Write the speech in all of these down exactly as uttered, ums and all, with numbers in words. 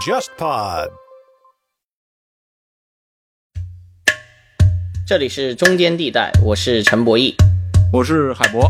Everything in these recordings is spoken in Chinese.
JustPod， 这里是中间地带，我是陈博弈，我是海博。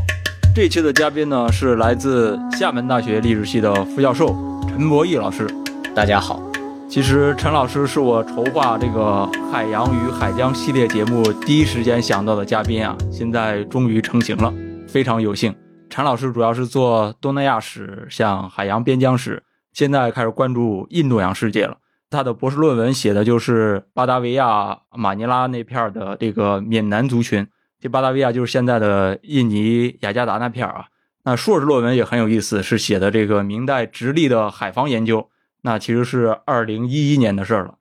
这期的嘉宾呢是来自厦门大学历史系的副教授陈博弈老师。大家好。其实陈老师是我筹划这个海洋与海疆系列节目第一时间想到的嘉宾啊，现在终于成型了，非常有幸。陈老师主要是做东南亚史，像海洋边疆史，现在开始关注印度洋世界了。他的博士论文写的就是巴达维亚、马尼拉那片的这个闽南族群，这巴达维亚就是现在的印尼雅加达那片啊。那硕士论文也很有意思，是写的这个明代直隶的海防研究，那其实是二零一一年的事了。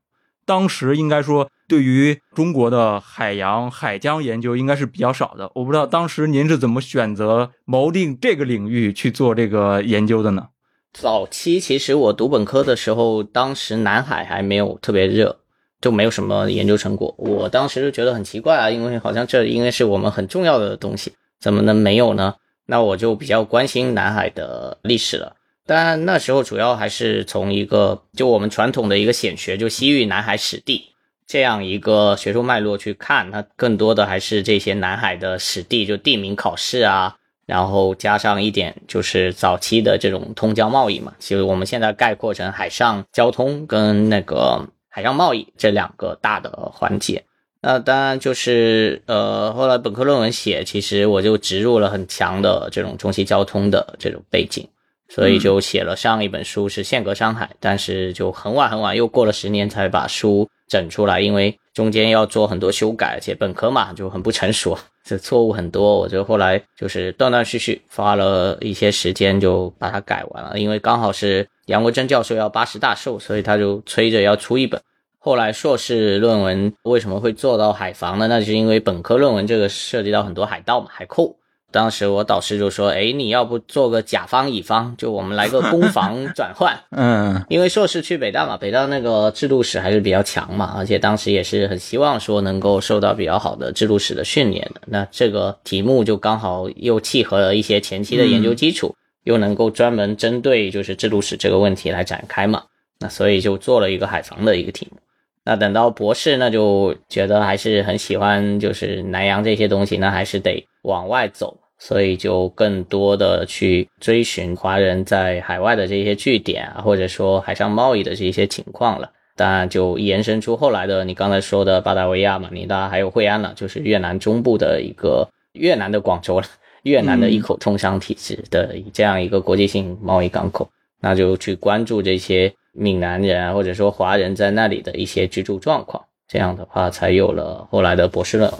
当时应该说对于中国的海洋海疆研究应该是比较少的，我不知道当时您是怎么选择锚定这个领域去做这个研究的呢？早期其实我读本科的时候，当时南海还没有特别热，就没有什么研究成果。我当时就觉得很奇怪啊，因为好像这应该是我们很重要的东西，怎么能没有呢？那我就比较关心南海的历史了。但那时候主要还是从一个就我们传统的一个显学，就西域南海史地这样一个学术脉络去看，它更多的还是这些南海的史地，就地名考试啊，然后加上一点就是早期的这种通交贸易嘛，其实我们现在概括成海上交通跟那个海上贸易这两个大的环节。那当然就是呃，后来本科论文写，其实我就植入了很强的这种中西交通的这种背景。所以就写了上一本书是《线隔山海》，但是就很晚很晚，又过了十年才把书整出来，因为中间要做很多修改，而且本科嘛就很不成熟，这错误很多，我就后来就是断断续续花了一些时间就把它改完了。因为刚好是杨国真教授要八十大寿，所以他就催着要出一本。后来硕士论文为什么会做到海防呢？那就是因为本科论文这个涉及到很多海盗嘛，海寇。当时我导师就说，诶，你要不做个甲方乙方，就我们来个攻防转换。嗯，因为硕士去北大嘛，北大那个制度史还是比较强嘛，而且当时也是很希望说能够受到比较好的制度史的训练的。那这个题目就刚好又契合了一些前期的研究基础，嗯，又能够专门针对就是制度史这个问题来展开嘛。那所以就做了一个海防的一个题目。那等到博士呢，就觉得还是很喜欢就是南洋这些东西，那还是得往外走，所以就更多的去追寻华人在海外的这些据点啊，或者说海上贸易的这些情况了。当然就延伸出后来的你刚才说的巴达维亚、马尼拉还有惠安了，就是越南中部的一个越南的广州了，越南的一口通商体制的这样一个国际性贸易港口。那就去关注这些闽南人啊，或者说华人在那里的一些居住状况，这样的话才有了后来的博士论文。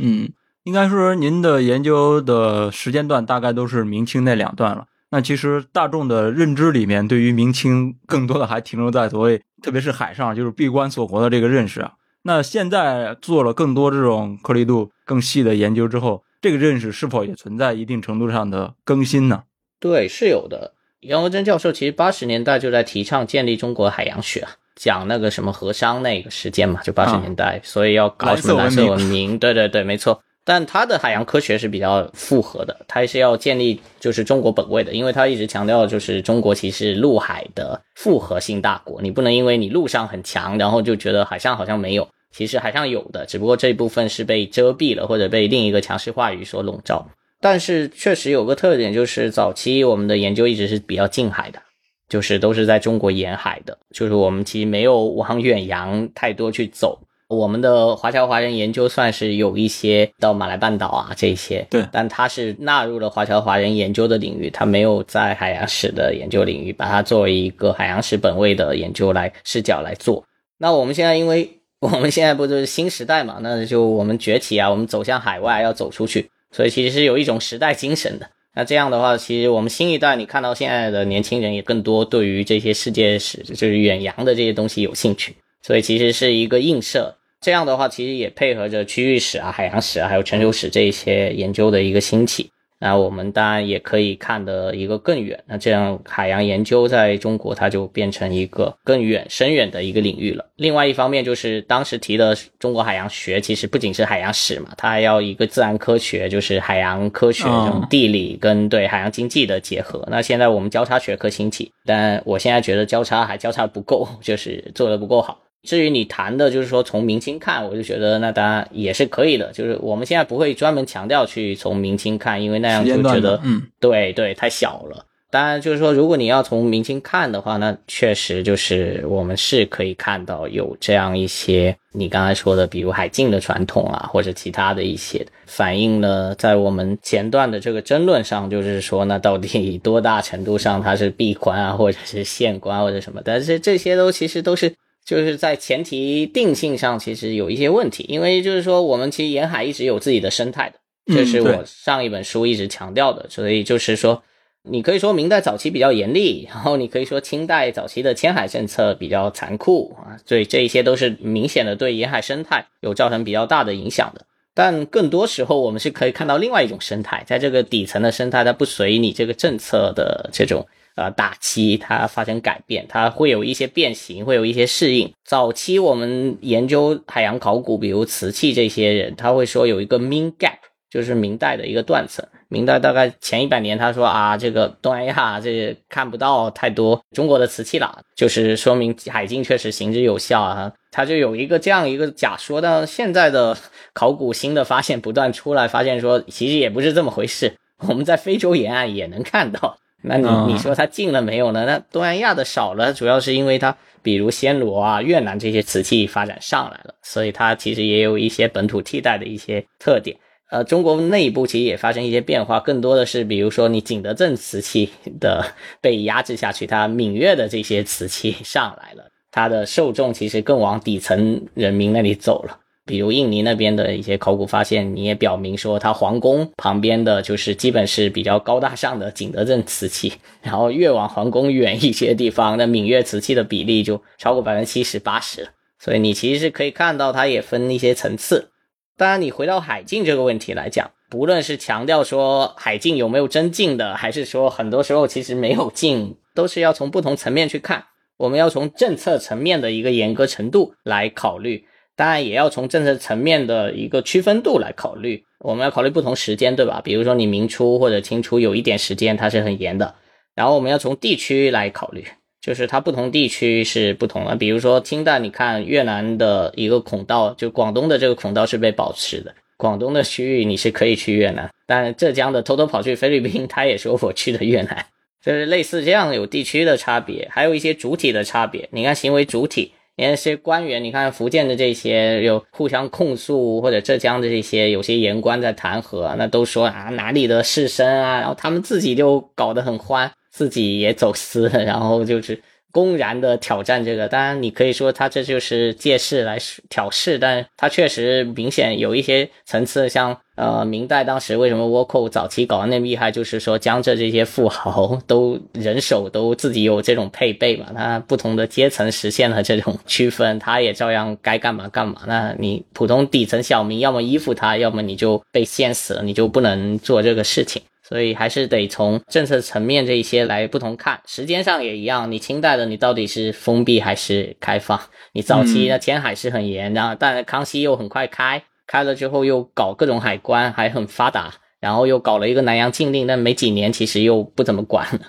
嗯，应该说您的研究的时间段大概都是明清那两段了。那其实大众的认知里面，对于明清更多的还停留在所谓，特别是海上就是闭关锁国的这个认识啊。那现在做了更多这种颗粒度更细的研究之后，这个认识是否也存在一定程度上的更新呢？对，是有的。杨国真教授其实八十年代就在提倡建立中国海洋学，讲那个什么河商那个时间嘛，就八十年代，啊，所以要搞什么蓝色文明，对对对，没错。但他的海洋科学是比较复合的，他是要建立就是中国本位的，因为他一直强调就是中国其实陆海的复合性大国，你不能因为你陆上很强，然后就觉得海上好像没有，其实海上有的，只不过这一部分是被遮蔽了，或者被另一个强势话语所笼罩。但是确实有个特点，就是早期我们的研究一直是比较近海的，就是都是在中国沿海的，就是我们其实没有往远洋太多去走。我们的华侨华人研究算是有一些到马来半岛啊这些，对，但它是纳入了华侨华人研究的领域，它没有在海洋史的研究领域把它作为一个海洋史本位的研究来视角来做。那我们现在因为我们现在不就是新时代嘛，那就我们崛起啊，我们走向海外要走出去，所以其实是有一种时代精神的。那这样的话，其实我们新一代，你看到现在的年轻人也更多对于这些世界史，就是远洋的这些东西有兴趣，所以其实是一个映射。这样的话其实也配合着区域史啊、海洋史啊还有全球史这一些研究的一个兴起，那我们当然也可以看得一个更远，那这样海洋研究在中国它就变成一个更远深远的一个领域了。另外一方面就是当时提的中国海洋学其实不仅是海洋史嘛，它还要一个自然科学，就是海洋科学这种地理跟对海洋经济的结合、哦、那现在我们交叉学科兴起，但我现在觉得交叉还交叉不够，就是做得不够好。至于你谈的就是说从明清看，我就觉得那当然也是可以的，就是我们现在不会专门强调去从明清看，因为那样就觉得嗯，对对太小了。当然就是说如果你要从明清看的话，那确实就是我们是可以看到有这样一些你刚才说的比如海禁的传统啊，或者其他的一些反映了在我们前段的这个争论上，就是说那到底多大程度上它是闭关啊，或者是县关或者什么，但是这些都其实都是就是在前提定性上其实有一些问题，因为就是说我们其实沿海一直有自己的生态的，这是我上一本书一直强调的、嗯、所以就是说你可以说明代早期比较严厉，然后你可以说清代早期的迁海政策比较残酷啊，所以这一些都是明显的对沿海生态有造成比较大的影响的。但更多时候我们是可以看到另外一种生态，在这个底层的生态它不随你这个政策的这种呃，打击它发生改变，它会有一些变形，会有一些适应。早期我们研究海洋考古，比如瓷器这些人，他会说有一个 mean gap， 就是明代的一个断层。明代大概前一百年，他说啊，这个东南亚这看不到太多中国的瓷器了，就是说明海禁确实行之有效啊。他就有一个这样一个假说，但现在的考古新的发现不断出来，发现说其实也不是这么回事。我们在非洲沿岸也能看到。那你你说它禁了没有呢？那东南亚的少了，主要是因为它比如暹罗啊、越南这些瓷器发展上来了，所以它其实也有一些本土替代的一些特点。呃，中国内部其实也发生一些变化，更多的是比如说你景德镇瓷器的被压制下去，它闽粤的这些瓷器上来了，它的受众其实更往底层人民那里走了。比如印尼那边的一些考古发现，你也表明说它皇宫旁边的就是基本是比较高大上的景德镇瓷器，然后越往皇宫远一些地方，那闽粤瓷器的比例就超过 百分之七十到八十 了。所以你其实是可以看到它也分一些层次。当然你回到海禁这个问题来讲，不论是强调说海禁有没有真禁的，还是说很多时候其实没有禁，都是要从不同层面去看。我们要从政策层面的一个严格程度来考虑，当然也要从政策层面的一个区分度来考虑，我们要考虑不同时间，对吧？比如说你明初或者清初有一点时间它是很严的，然后我们要从地区来考虑，就是它不同地区是不同的。比如说清代，你看越南的一个孔道，就广东的这个孔道是被保持的，广东的区域你是可以去越南，但浙江的偷偷跑去菲律宾，他也说我去的越南，就是类似这样有地区的差别，还有一些主体的差别。你看行为主体，那些官员，你看福建的这些有互相控诉，或者浙江的这些有些言官在弹劾，那都说啊哪里的士绅啊，然后他们自己就搞得很欢，自己也走私，然后就是公然的挑战这个。当然你可以说他这就是借势来挑事，但他确实明显有一些层次，像呃明代当时为什么倭寇早期搞得那么厉害，就是说江浙这些富豪都人手都自己有这种配备嘛，他不同的阶层实现了这种区分，他也照样该干嘛干嘛。那你普通底层小民要么依附他，要么你就被限死了，你就不能做这个事情。所以还是得从政策层面这一些来不同看，时间上也一样。你清代的你到底是封闭还是开放？你早期的迁海是很严，然后但康熙又很快开，开了之后又搞各种海关，还很发达，然后又搞了一个南洋禁令，但没几年其实又不怎么管了，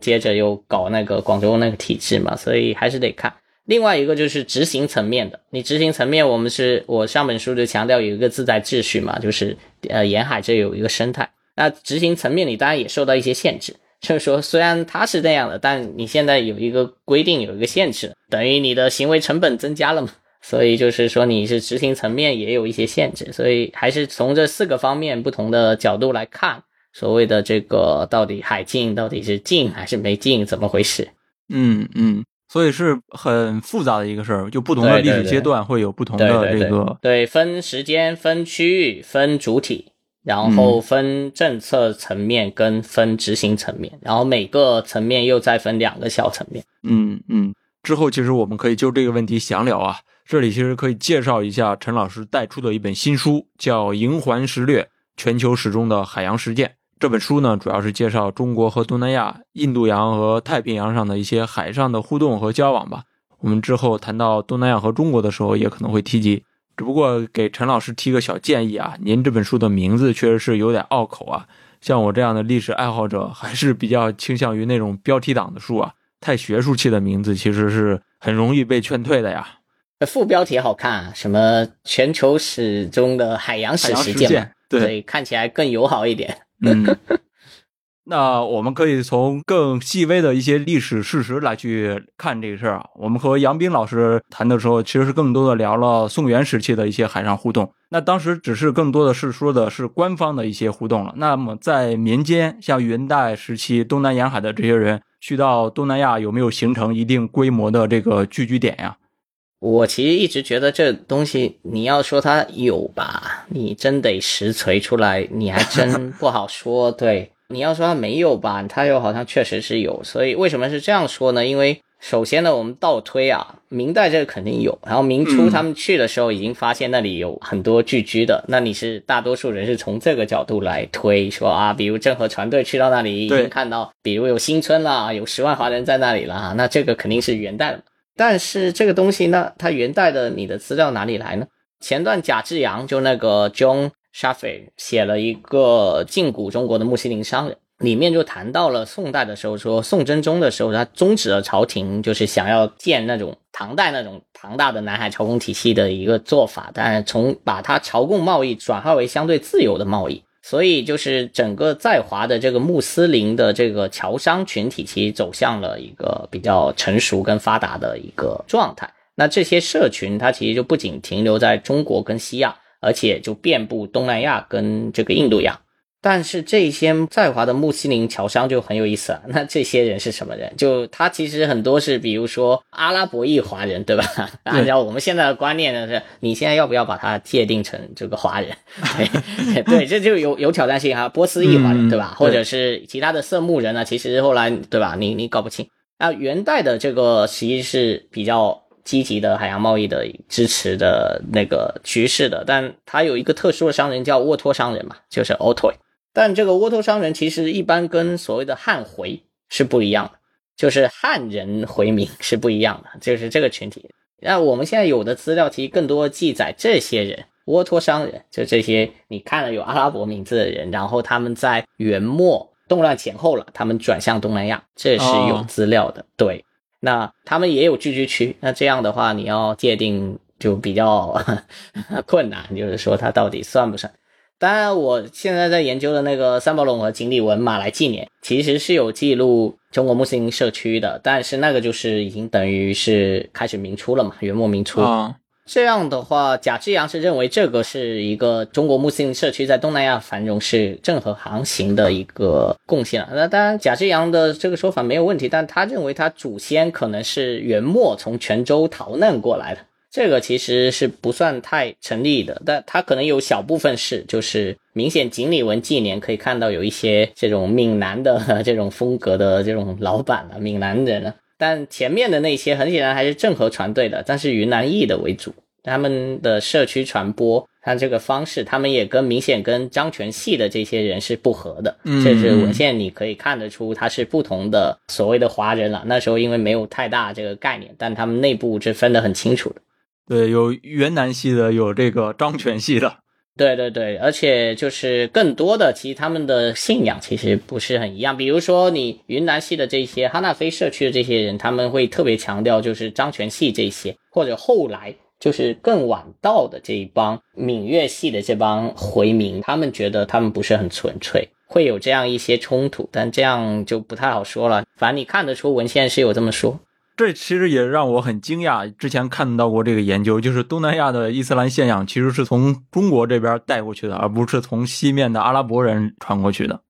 接着又搞那个广州那个体制嘛，所以还是得看。另外一个就是执行层面的，你执行层面我们是我上本书就强调有一个自在秩序嘛，就是呃沿海这有一个生态。那执行层面你当然也受到一些限制，就是说虽然它是那样的，但你现在有一个规定有一个限制，等于你的行为成本增加了嘛，所以就是说你是执行层面也有一些限制。所以还是从这四个方面不同的角度来看所谓的这个到底海禁到底是禁还是没禁，怎么回事。嗯嗯，所以是很复杂的一个事儿，就不同的历史阶段会有不同的这个对, 对, 对, 对, 对分时间分区域分主体，然后分政策层面跟分执行层面、嗯、然后每个层面又再分两个小层面。嗯嗯，之后其实我们可以就这个问题详聊啊。这里其实可以介绍一下陈老师带出的一本新书，叫《银环实略：全球史中的海洋实践》。这本书呢，主要是介绍中国和东南亚、印度洋和太平洋上的一些海上的互动和交往吧。我们之后谈到东南亚和中国的时候，也可能会提及。只不过给陈老师提个小建议啊，您这本书的名字确实是有点拗口啊。像我这样的历史爱好者，还是比较倾向于那种标题党的书啊，太学术气的名字其实是很容易被劝退的呀。副标题好看啊，什么全球史中的海洋史实践，对，所以看起来更友好一点。嗯，那我们可以从更细微的一些历史事实来去看这个事儿啊。我们和杨斌老师谈的时候，其实是更多的聊了宋元时期的一些海上互动。那当时只是更多的是说的是官方的一些互动了。那么在民间，像元代时期东南沿海的这些人去到东南亚，有没有形成一定规模的这个聚居点呀？我其实一直觉得这东西你要说它有吧，你真得实锤出来，你还真不好说。对，你要说它没有吧，它又好像确实是有。所以为什么是这样说呢？因为首先呢，我们倒推啊，明代这个肯定有，然后明初他们去的时候已经发现那里有很多聚居的、嗯、那你是大多数人是从这个角度来推说啊，比如郑和船队去到那里已经看到比如有新村啦，有十万华人在那里啦，那这个肯定是元代的。但是这个东西呢，它元代的你的资料哪里来呢？前段贾志阳就那个 John Shafer 写了一个近古中国的穆斯林商人，里面就谈到了宋代的时候，说宋真宗的时候他终止了朝廷就是想要建那种唐代那种庞大的南海朝贡体系的一个做法，但从把它朝贡贸易转化为相对自由的贸易，所以就是整个在华的这个穆斯林的这个侨商群体其实走向了一个比较成熟跟发达的一个状态。那这些社群它其实就不仅停留在中国跟西亚，而且就遍布东南亚跟这个印度洋。但是这些在华的穆斯林侨商就很有意思啊，那这些人是什么人？就他其实很多是比如说阿拉伯裔华人，对吧？按照我们现在的观念呢，是你现在要不要把它界定成这个华人？对， 对，这就有有挑战性啊。波斯裔华人，对吧？或者是其他的色目人啊，其实后来对吧，你你搞不清啊。元代的这个其实是比较积极的海洋贸易的支持的那个趋势的，但他有一个特殊的商人叫沃托商人嘛，就是 Otoy。但这个沃托商人其实一般跟所谓的汉回是不一样的，就是汉人回民是不一样的，就是这个群体。那我们现在有的资料其实更多记载这些人，沃托商人，就这些你看了有阿拉伯名字的人，然后他们在元末动乱前后了，他们转向东南亚，这是有资料的、哦、对。那他们也有聚居区，那这样的话你要界定就比较困难，就是说它到底算不算。当然我现在在研究的那个三宝垄和锦鲤文马来纪年其实是有记录中国穆斯林社区的，但是那个就是已经等于是开始明初了嘛，元末明初、哦、这样的话贾志阳是认为这个是一个中国穆斯林社区在东南亚繁荣是郑和航行的一个贡献了。那当然贾志阳的这个说法没有问题，但他认为他祖先可能是元末从泉州逃难过来的，这个其实是不算太成立的，但它可能有小部分是，就是明显锦鲤文纪年可以看到有一些这种闽南的这种风格的这种老板啊，闽南人啊，但前面的那些很显然还是郑和船队的，但是云南裔的为主，他们的社区传播他这个方式，他们也跟明显跟漳泉系的这些人是不合的，这是文献你可以看得出他是不同的所谓的华人了。那时候因为没有太大这个概念，但他们内部是分得很清楚的。对，有云南系的，有这个漳泉系的。对对对，而且就是更多的，其实他们的信仰其实不是很一样。比如说你云南系的这些哈纳菲社区的这些人，他们会特别强调就是漳泉系这些，或者后来就是更晚到的这一帮闽粤系的这帮回民，他们觉得他们不是很纯粹，会有这样一些冲突，但这样就不太好说了。反正你看得出文献是有这么说。这其实也让我很惊讶，之前看到过这个研究，就是东南亚的伊斯兰信仰其实是从中国这边带过去的，而不是从西面的阿拉伯人传过去的。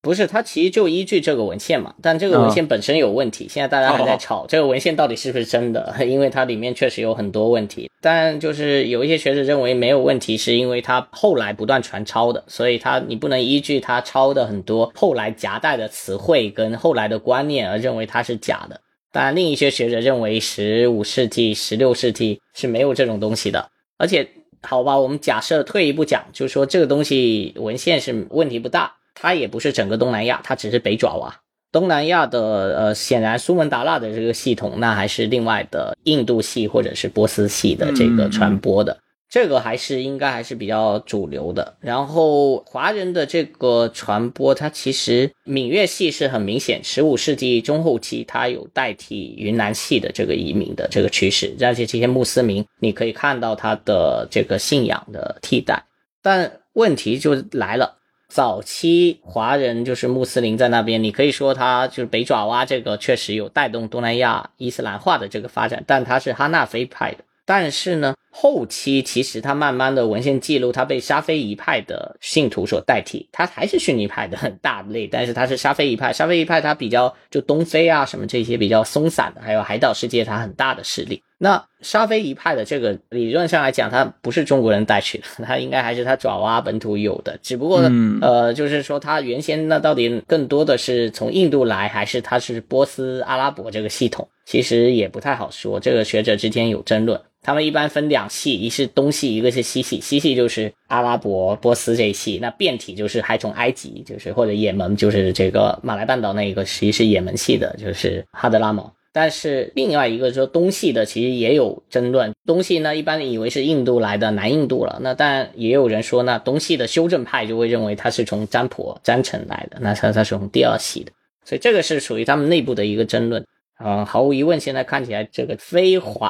不是，它其实就依据这个文献嘛，但这个文献本身有问题、嗯、现在大家还在吵、哦、这个文献到底是不是真的，因为它里面确实有很多问题，但就是有一些学者认为没有问题，是因为它后来不断传抄的，所以它你不能依据它抄的很多后来夹带的词汇跟后来的观念而认为它是假的。当然另一些学者认为十五世纪十六世纪是没有这种东西的，而且好吧，我们假设退一步讲，就是说这个东西文献是问题不大，它也不是整个东南亚，它只是北爪哇。东南亚的呃，显然苏门答腊的这个系统，那还是另外的印度系或者是波斯系的这个传播的，嗯、这个还是应该还是比较主流的。然后华人的这个传播，它其实闽粤系是很明显，十五世纪中后期它有代替云南系的这个移民的这个趋势，而且这些穆斯林你可以看到它的这个信仰的替代。但问题就来了。早期华人就是穆斯林在那边，你可以说他就是北爪哇这个确实有带动东南亚伊斯兰化的这个发展，但他是哈纳菲派的。但是呢，后期其实他慢慢的文献记录，他被沙菲仪派的信徒所代替，他还是逊尼派的很大类，但是他是沙菲仪派。沙菲仪派他比较就东非啊什么这些比较松散的，还有海岛世界他很大的势力。那沙菲仪派的这个理论上来讲，它不是中国人带去的，它应该还是它爪哇本土有的，只不过、嗯、呃，就是说它原先那到底更多的是从印度来，还是它是波斯阿拉伯这个系统，其实也不太好说，这个学者之间有争论。他们一般分两系，一是东系，一个是西系。西系就是阿拉伯、波斯这一系，那变体就是还从埃及，就是或者也门，就是这个马来半岛那一个，实际是也门系的，就是哈德拉毛。但是另外一个说东系的其实也有争论，东系呢一般以为是印度来的南印度了，那但也有人说呢东系的修正派就会认为它是从占婆占城来的，那它它是从第二系的，所以这个是属于他们内部的一个争论。呃、嗯，毫无疑问，现在看起来这个非华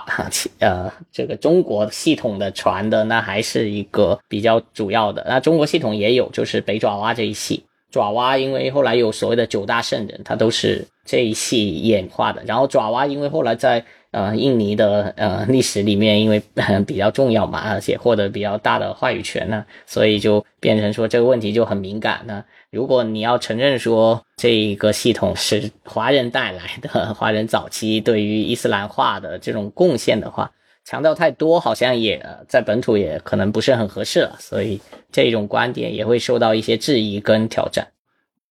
呃，这个中国系统的传的那还是一个比较主要的，那中国系统也有就是北爪哇这一系。爪哇因为后来有所谓的九大圣人，他都是这一系演化的。然后爪哇因为后来在呃印尼的呃历史里面，因为、呃、比较重要嘛，而且获得比较大的话语权呢，所以就变成说这个问题就很敏感呢。如果你要承认说这一个系统是华人带来的，华人早期对于伊斯兰化的这种贡献的话，强调太多好像也在本土也可能不是很合适了，所以这种观点也会受到一些质疑跟挑战。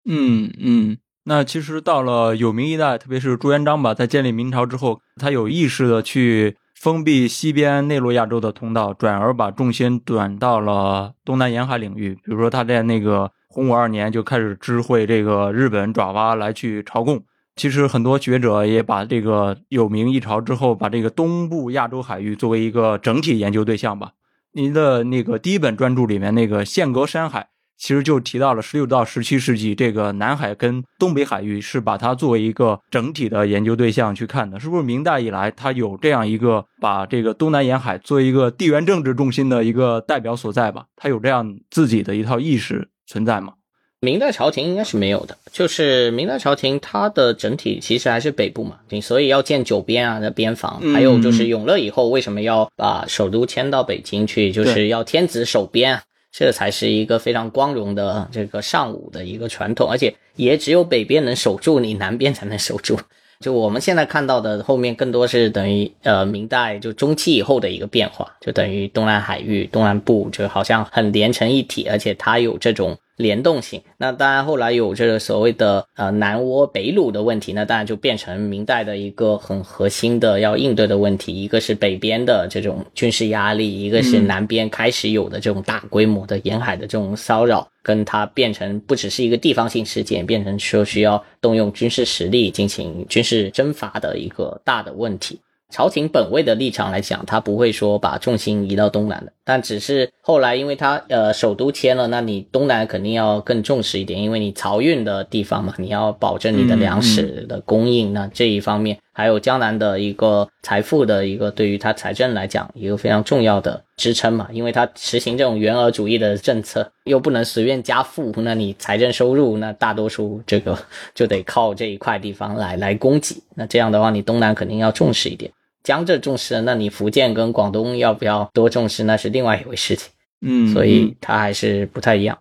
嗯嗯，那其实到了有明一代，特别是朱元璋吧，在建立明朝之后，他有意识的去封闭西边内陆亚洲的通道，转而把重心转到了东南沿海领域。比如说他在那个洪武二年就开始知会这个日本爪哇来去朝贡。其实很多学者也把这个有明一朝之后，把这个东部亚洲海域作为一个整体研究对象吧。您的那个第一本专著里面那个线格山海，其实就提到了十六到十七世纪这个南海跟东北海域，是把它作为一个整体的研究对象去看的。是不是明代以来它有这样一个把这个东南沿海作为一个地缘政治重心的一个代表所在吧？它有这样自己的一套意识存在吗？明代朝廷应该是没有的，就是明代朝廷它的整体其实还是北部嘛，所以要建九边啊的边防，还有就是永乐以后为什么要把首都迁到北京去，就是要天子守边啊，这才是一个非常光荣的这个尚武的一个传统，而且也只有北边能守住，你南边才能守住。就我们现在看到的后面更多是等于呃明代就中期以后的一个变化，就等于东南海域东南部就好像很连成一体，而且它有这种联动性。那当然后来有这个所谓的呃南倭北虏的问题，那当然就变成明代的一个很核心的要应对的问题，一个是北边的这种军事压力，一个是南边开始有的这种大规模的沿海的这种骚扰，跟它变成不只是一个地方性事件，变成说需要动用军事实力进行军事征伐的一个大的问题。朝廷本位的立场来讲，他不会说把重心移到东南的，但只是后来因为他呃首都迁了，那你东南肯定要更重视一点，因为你漕运的地方嘛，你要保证你的粮食的供应，那这一方面还有江南的一个财富的一个对于他财政来讲一个非常重要的支撑嘛，因为他实行这种原额主义的政策，又不能随便加赋，那你财政收入那大多数这个就得靠这一块地方来来供给，那这样的话你东南肯定要重视一点。江浙重视，那你福建跟广东要不要多重视，那是另外一回事情。嗯，所以它还是不太一样。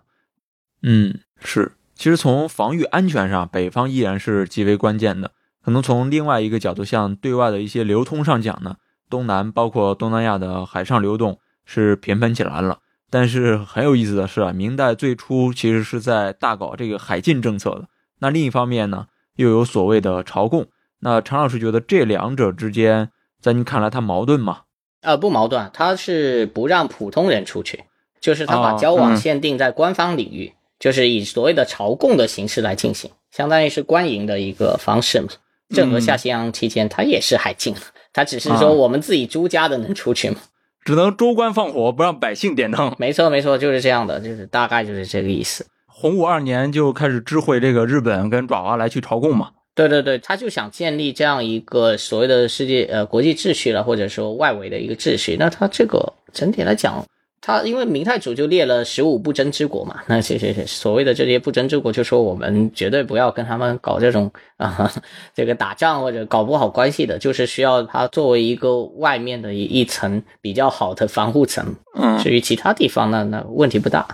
嗯，是。其实从防御安全上，北方依然是极为关键的。可能从另外一个角度，像对外的一些流通上讲呢，东南包括东南亚的海上流动是频繁起来了。但是很有意思的是啊，明代最初其实是在大搞这个海禁政策的。那另一方面呢，又有所谓的朝贡。那常老师觉得这两者之间在您看来它矛盾吗？呃，不矛盾，它是不让普通人出去，就是它把交往限定在官方领域、哦嗯、就是以所谓的朝贡的形式来进行，相当于是官营的一个方式嘛。郑和下西洋期间他也是海禁，他只是说我们自己朱家的能出去嘛，只能州官放火不让百姓点灯。没错没错，就是这样的，就是大概就是这个意思。洪武二年就开始知会这个日本跟爪哇来去朝贡嘛。对对对，他就想建立这样一个所谓的世界呃国际秩序了，或者说外围的一个秩序。那他这个整体来讲，他因为明太祖就列了十五不争之国嘛，那其实所谓的这些不争之国就说我们绝对不要跟他们搞这种啊这个打仗或者搞不好关系的，就是需要他作为一个外面的一层比较好的防护层。嗯，至于其他地方呢，那问题不大。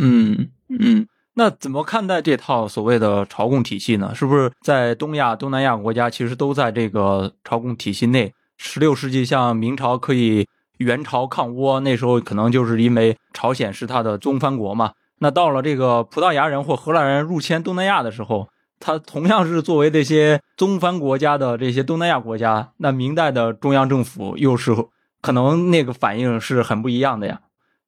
嗯嗯。那怎么看待这套所谓的朝贡体系呢？是不是在东亚、东南亚国家其实都在这个朝贡体系内？ 十六世纪像明朝可以援朝抗倭，那时候可能就是因为朝鲜是他的宗藩国嘛。那到了这个葡萄牙人或荷兰人入侵东南亚的时候，他同样是作为这些宗藩国家的这些东南亚国家，那明代的中央政府又是可能那个反应是很不一样的呀。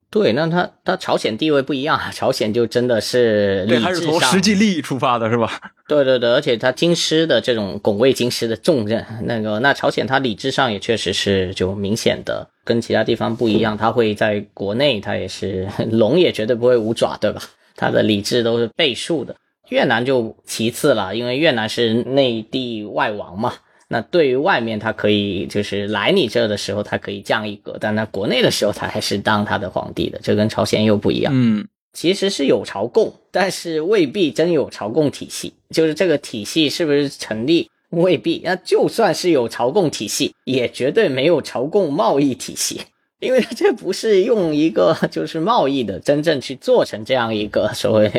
对，那他他朝鲜地位不一样，朝鲜就真的是理智上，对，还是从实际利益出发的是吧？对对对，而且他京师的这种拱卫京师的重任，那个那朝鲜他理智上也确实是就明显的跟其他地方不一样，他会在国内他也是龙也绝对不会无爪，对吧？他的理智都是倍数的。越南就其次了，因为越南是内地外王嘛。那对于外面他可以就是来你这的时候他可以降一格，但他国内的时候他还是当他的皇帝的，这跟朝鲜又不一样。嗯，其实是有朝贡，但是未必真有朝贡体系，就是这个体系是不是成立未必，那就算是有朝贡体系也绝对没有朝贡贸易体系，因为这不是用一个就是贸易的真正去做成这样一个所谓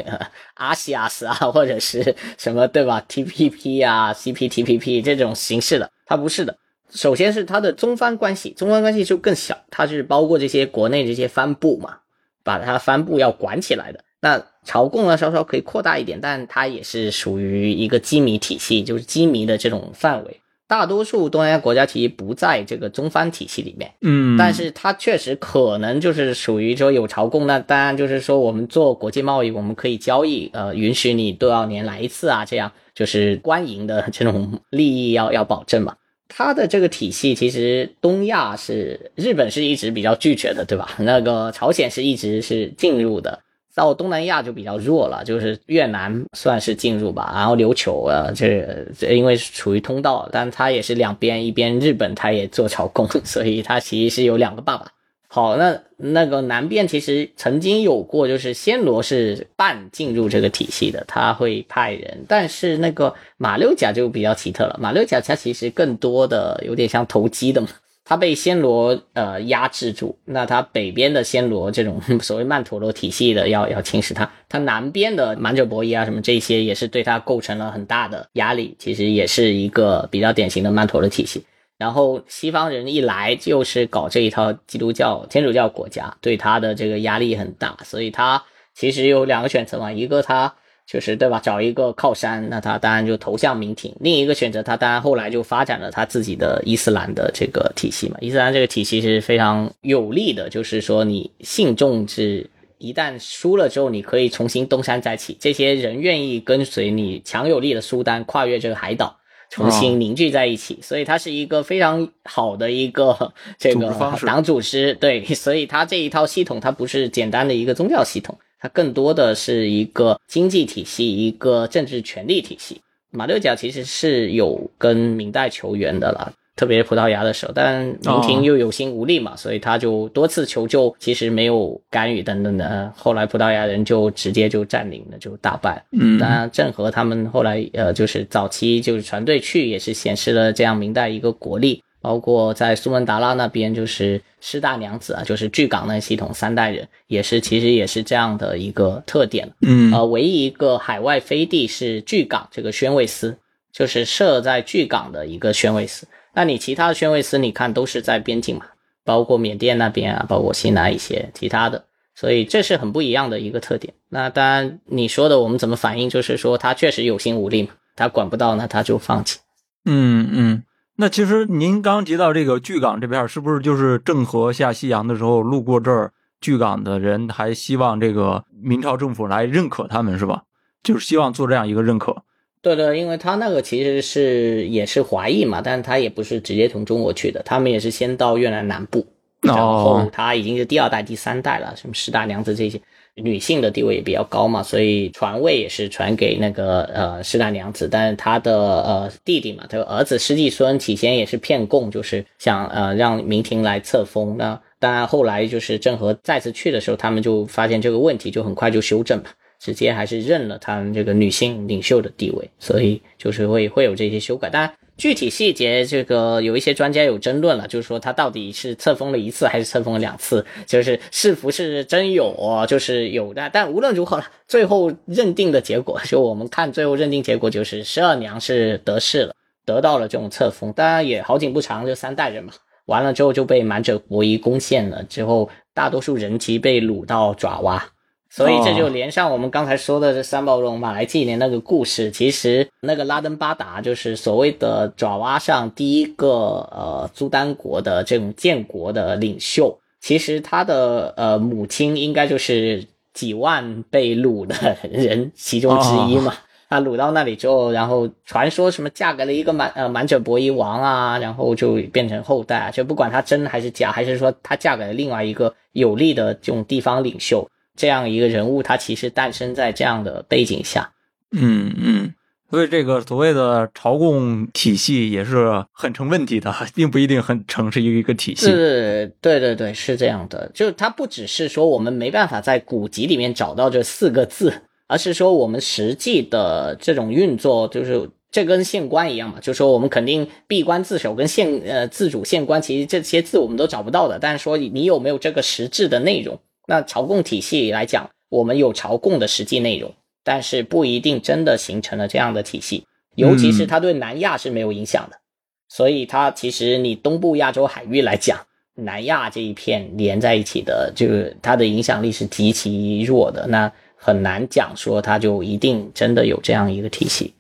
阿西阿斯啊或者是什么，对吧？ T P P 啊 C P T P P 这种形式的，它不是的。首先是它的宗藩关系，宗藩关系就更小，它是包括这些国内这些藩部嘛，把它藩部要管起来的。那朝贡呢稍稍可以扩大一点，但它也是属于一个羁縻体系，就是羁縻的这种范围。大多数东南亚国家其实不在这个宗藩体系里面，嗯，但是它确实可能就是属于说有朝贡，那当然就是说我们做国际贸易，我们可以交易，呃，允许你多少年来一次啊，这样就是官营的这种利益要要保证嘛。它的这个体系其实东亚是日本是一直比较拒绝的，对吧？那个朝鲜是一直是进入的。到东南亚就比较弱了，就是越南算是进入吧，然后琉球啊，这因为处于通道，但它也是两边，一边日本它也做朝贡，所以它其实是有两个爸爸。好，那那个南边其实曾经有过，就是暹罗是半进入这个体系的，他会派人，但是那个马六甲就比较奇特了，马六甲它其实更多的有点像投机的嘛。他被暹罗呃压制住，那他北边的暹罗这种所谓曼陀罗体系的要要侵蚀他，他南边的满洲伯夷啊什么这些也是对他构成了很大的压力，其实也是一个比较典型的曼陀罗体系。然后西方人一来就是搞这一套基督教天主教国家，对他的这个压力很大，所以他其实有两个选择嘛，一个他就是对吧找一个靠山，那他当然就投向明廷，另一个选择他当然后来就发展了他自己的伊斯兰的这个体系嘛。伊斯兰这个体系是非常有利的，就是说你信众是一旦输了之后你可以重新东山再起，这些人愿意跟随你强有力的苏丹跨越这个海岛重新凝聚在一起、哦、所以它是一个非常好的一个这个党组织，对，所以它这一套系统它不是简单的一个宗教系统，它更多的是一个经济体系，一个政治权力体系。马六甲其实是有跟明代求援的了，特别是葡萄牙的时候，但明廷又有心无力嘛，所以他就多次求救，其实没有干预等等的。后来葡萄牙人就直接就占领了，就打败了。嗯，当然郑和他们后来呃就是早期就是船队去也是显示了这样明代一个国力。包括在苏门答腊那边就是施大娘子啊，就是巨港那系统三代人也是其实也是这样的一个特点。嗯，呃，唯一一个海外飞地是巨港这个宣慰司，就是设在巨港的一个宣慰司。那你其他的宣慰司你看都是在边境嘛，包括缅甸那边啊，包括西南一些其他的，所以这是很不一样的一个特点。那当然你说的我们怎么反应，就是说他确实有心无力嘛，他管不到那他就放弃。嗯嗯。那其实您刚提到这个巨港这边，是不是就是郑和下西洋的时候路过这儿，巨港的人还希望这个明朝政府来认可他们是吧？就是希望做这样一个认可。对对，因为他那个其实是也是华裔嘛，但他也不是直接从中国去的，他们也是先到越南南部，然后他已经是第二代第三代了，什么十大娘子这些女性的地位也比较高嘛，所以传位也是传给那个呃十大娘子，但是他的呃弟弟嘛，他的儿子施季孙起先也是骗供，就是想呃让明廷来册封，那当然后来就是郑和再次去的时候，他们就发现这个问题，就很快就修正吧，直接还是认了他们这个女性领袖的地位，所以就是会会有这些修改。当然具体细节这个有一些专家有争论了，就是说他到底是册封了一次还是册封了两次，就是是不是真有、哦、就是有的，但无论如何最后认定的结果，就我们看最后认定结果就是十二娘是得势了，得到了这种册封，当然也好景不长，就三代人嘛，完了之后就被满者国一攻陷了，之后大多数人其被掳到爪哇，所以这就连上我们刚才说的这三宝龙马来纪年那个故事，其实那个拉登巴达就是所谓的爪哇上第一个呃苏丹国的这种建国的领袖，其实他的呃母亲应该就是几万被掳的人其中之一嘛。他掳到那里之后，然后传说什么嫁给了一个满呃满者伯夷王啊，然后就变成后代啊，就不管他真还是假，还是说他嫁给了另外一个有力的这种地方领袖。这样一个人物他其实诞生在这样的背景下。嗯嗯。所以这个所谓的朝贡体系也是很成问题的，并不一定很成是一个体系。对对对对，是这样的。就是它不只是说我们没办法在古籍里面找到这四个字，而是说我们实际的这种运作，就是这跟县官一样嘛，就是说我们肯定闭关自守跟县呃自主县官，其实这些字我们都找不到的，但是说你有没有这个实质的内容。那朝贡体系来讲，我们有朝贡的实际内容，但是不一定真的形成了这样的体系，尤其是它对南亚是没有影响的、嗯、所以它其实你东部亚洲海域来讲，南亚这一片连在一起的，就是它的影响力是极其弱的，那很难讲说它就一定真的有这样一个体系。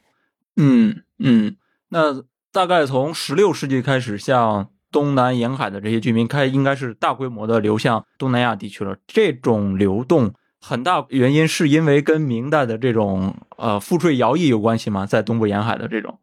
嗯嗯，那大概从十六世纪开始，像东南沿海的这些居民开应该是大规模的流向东南亚地区了，这种流动很大原因是因为跟明代的这种呃赋税徭役有关系吗？在东部沿海的这种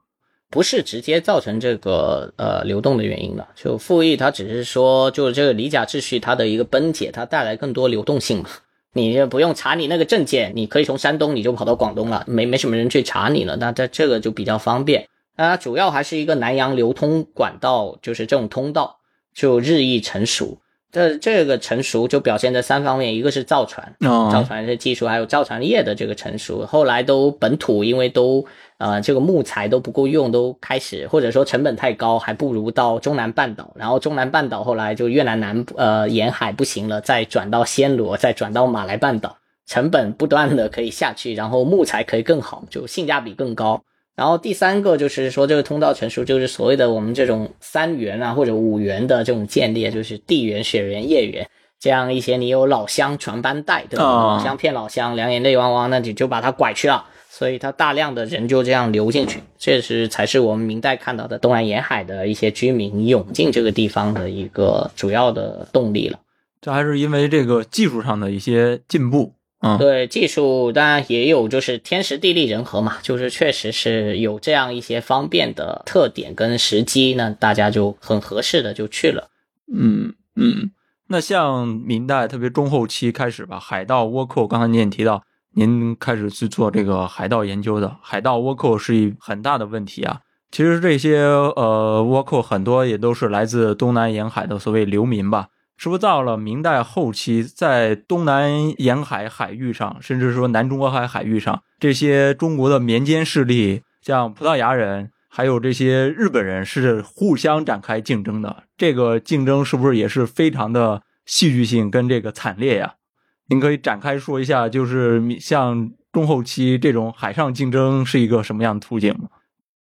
不是直接造成这个呃流动的原因了，就赋役它只是说就是这个里甲秩序它的一个崩解，它带来更多流动性嘛，你就不用查你那个证件，你可以从山东你就跑到广东了，没没什么人去查你了，那这这个就比较方便。它主要还是一个南洋流通管道，就是这种通道就日益成熟，这这个成熟就表现在三方面，一个是造船，造船是技术，还有造船业的这个成熟，后来都本土因为都呃这个木材都不够用，都开始或者说成本太高，还不如到中南半岛，然后中南半岛后来就越南南呃沿海不行了，再转到暹罗，再转到马来半岛，成本不断的可以下去，然后木材可以更好，就性价比更高。然后第三个就是说这个通道成熟，就是所谓的我们这种三元啊或者五元的这种建立，就是地缘、血缘、业缘，这样一些你有老乡传班带，对吧？老乡骗老乡，两眼泪汪汪，那你就把他拐去了，所以他大量的人就这样流进去，这是才是我们明代看到的东南沿海的一些居民涌进这个地方的一个主要的动力了。这还是因为这个技术上的一些进步。嗯、对，技术当然也有，就是天时地利人和嘛，就是确实是有这样一些方便的特点跟时机，那大家就很合适的就去了。嗯嗯，那像明代特别中后期开始吧，海盗倭寇，刚才您也提到您开始去做这个海盗研究的，海盗倭寇是一很大的问题啊。其实这些呃倭寇很多也都是来自东南沿海的所谓流民吧。是不是到了明代后期，在东南沿海海域上，甚至说南中国海海域上，这些中国的民间势力，像葡萄牙人，还有这些日本人，是互相展开竞争的。这个竞争是不是也是非常的戏剧性跟这个惨烈呀？您可以展开说一下，就是像中后期这种海上竞争是一个什么样的途径吗？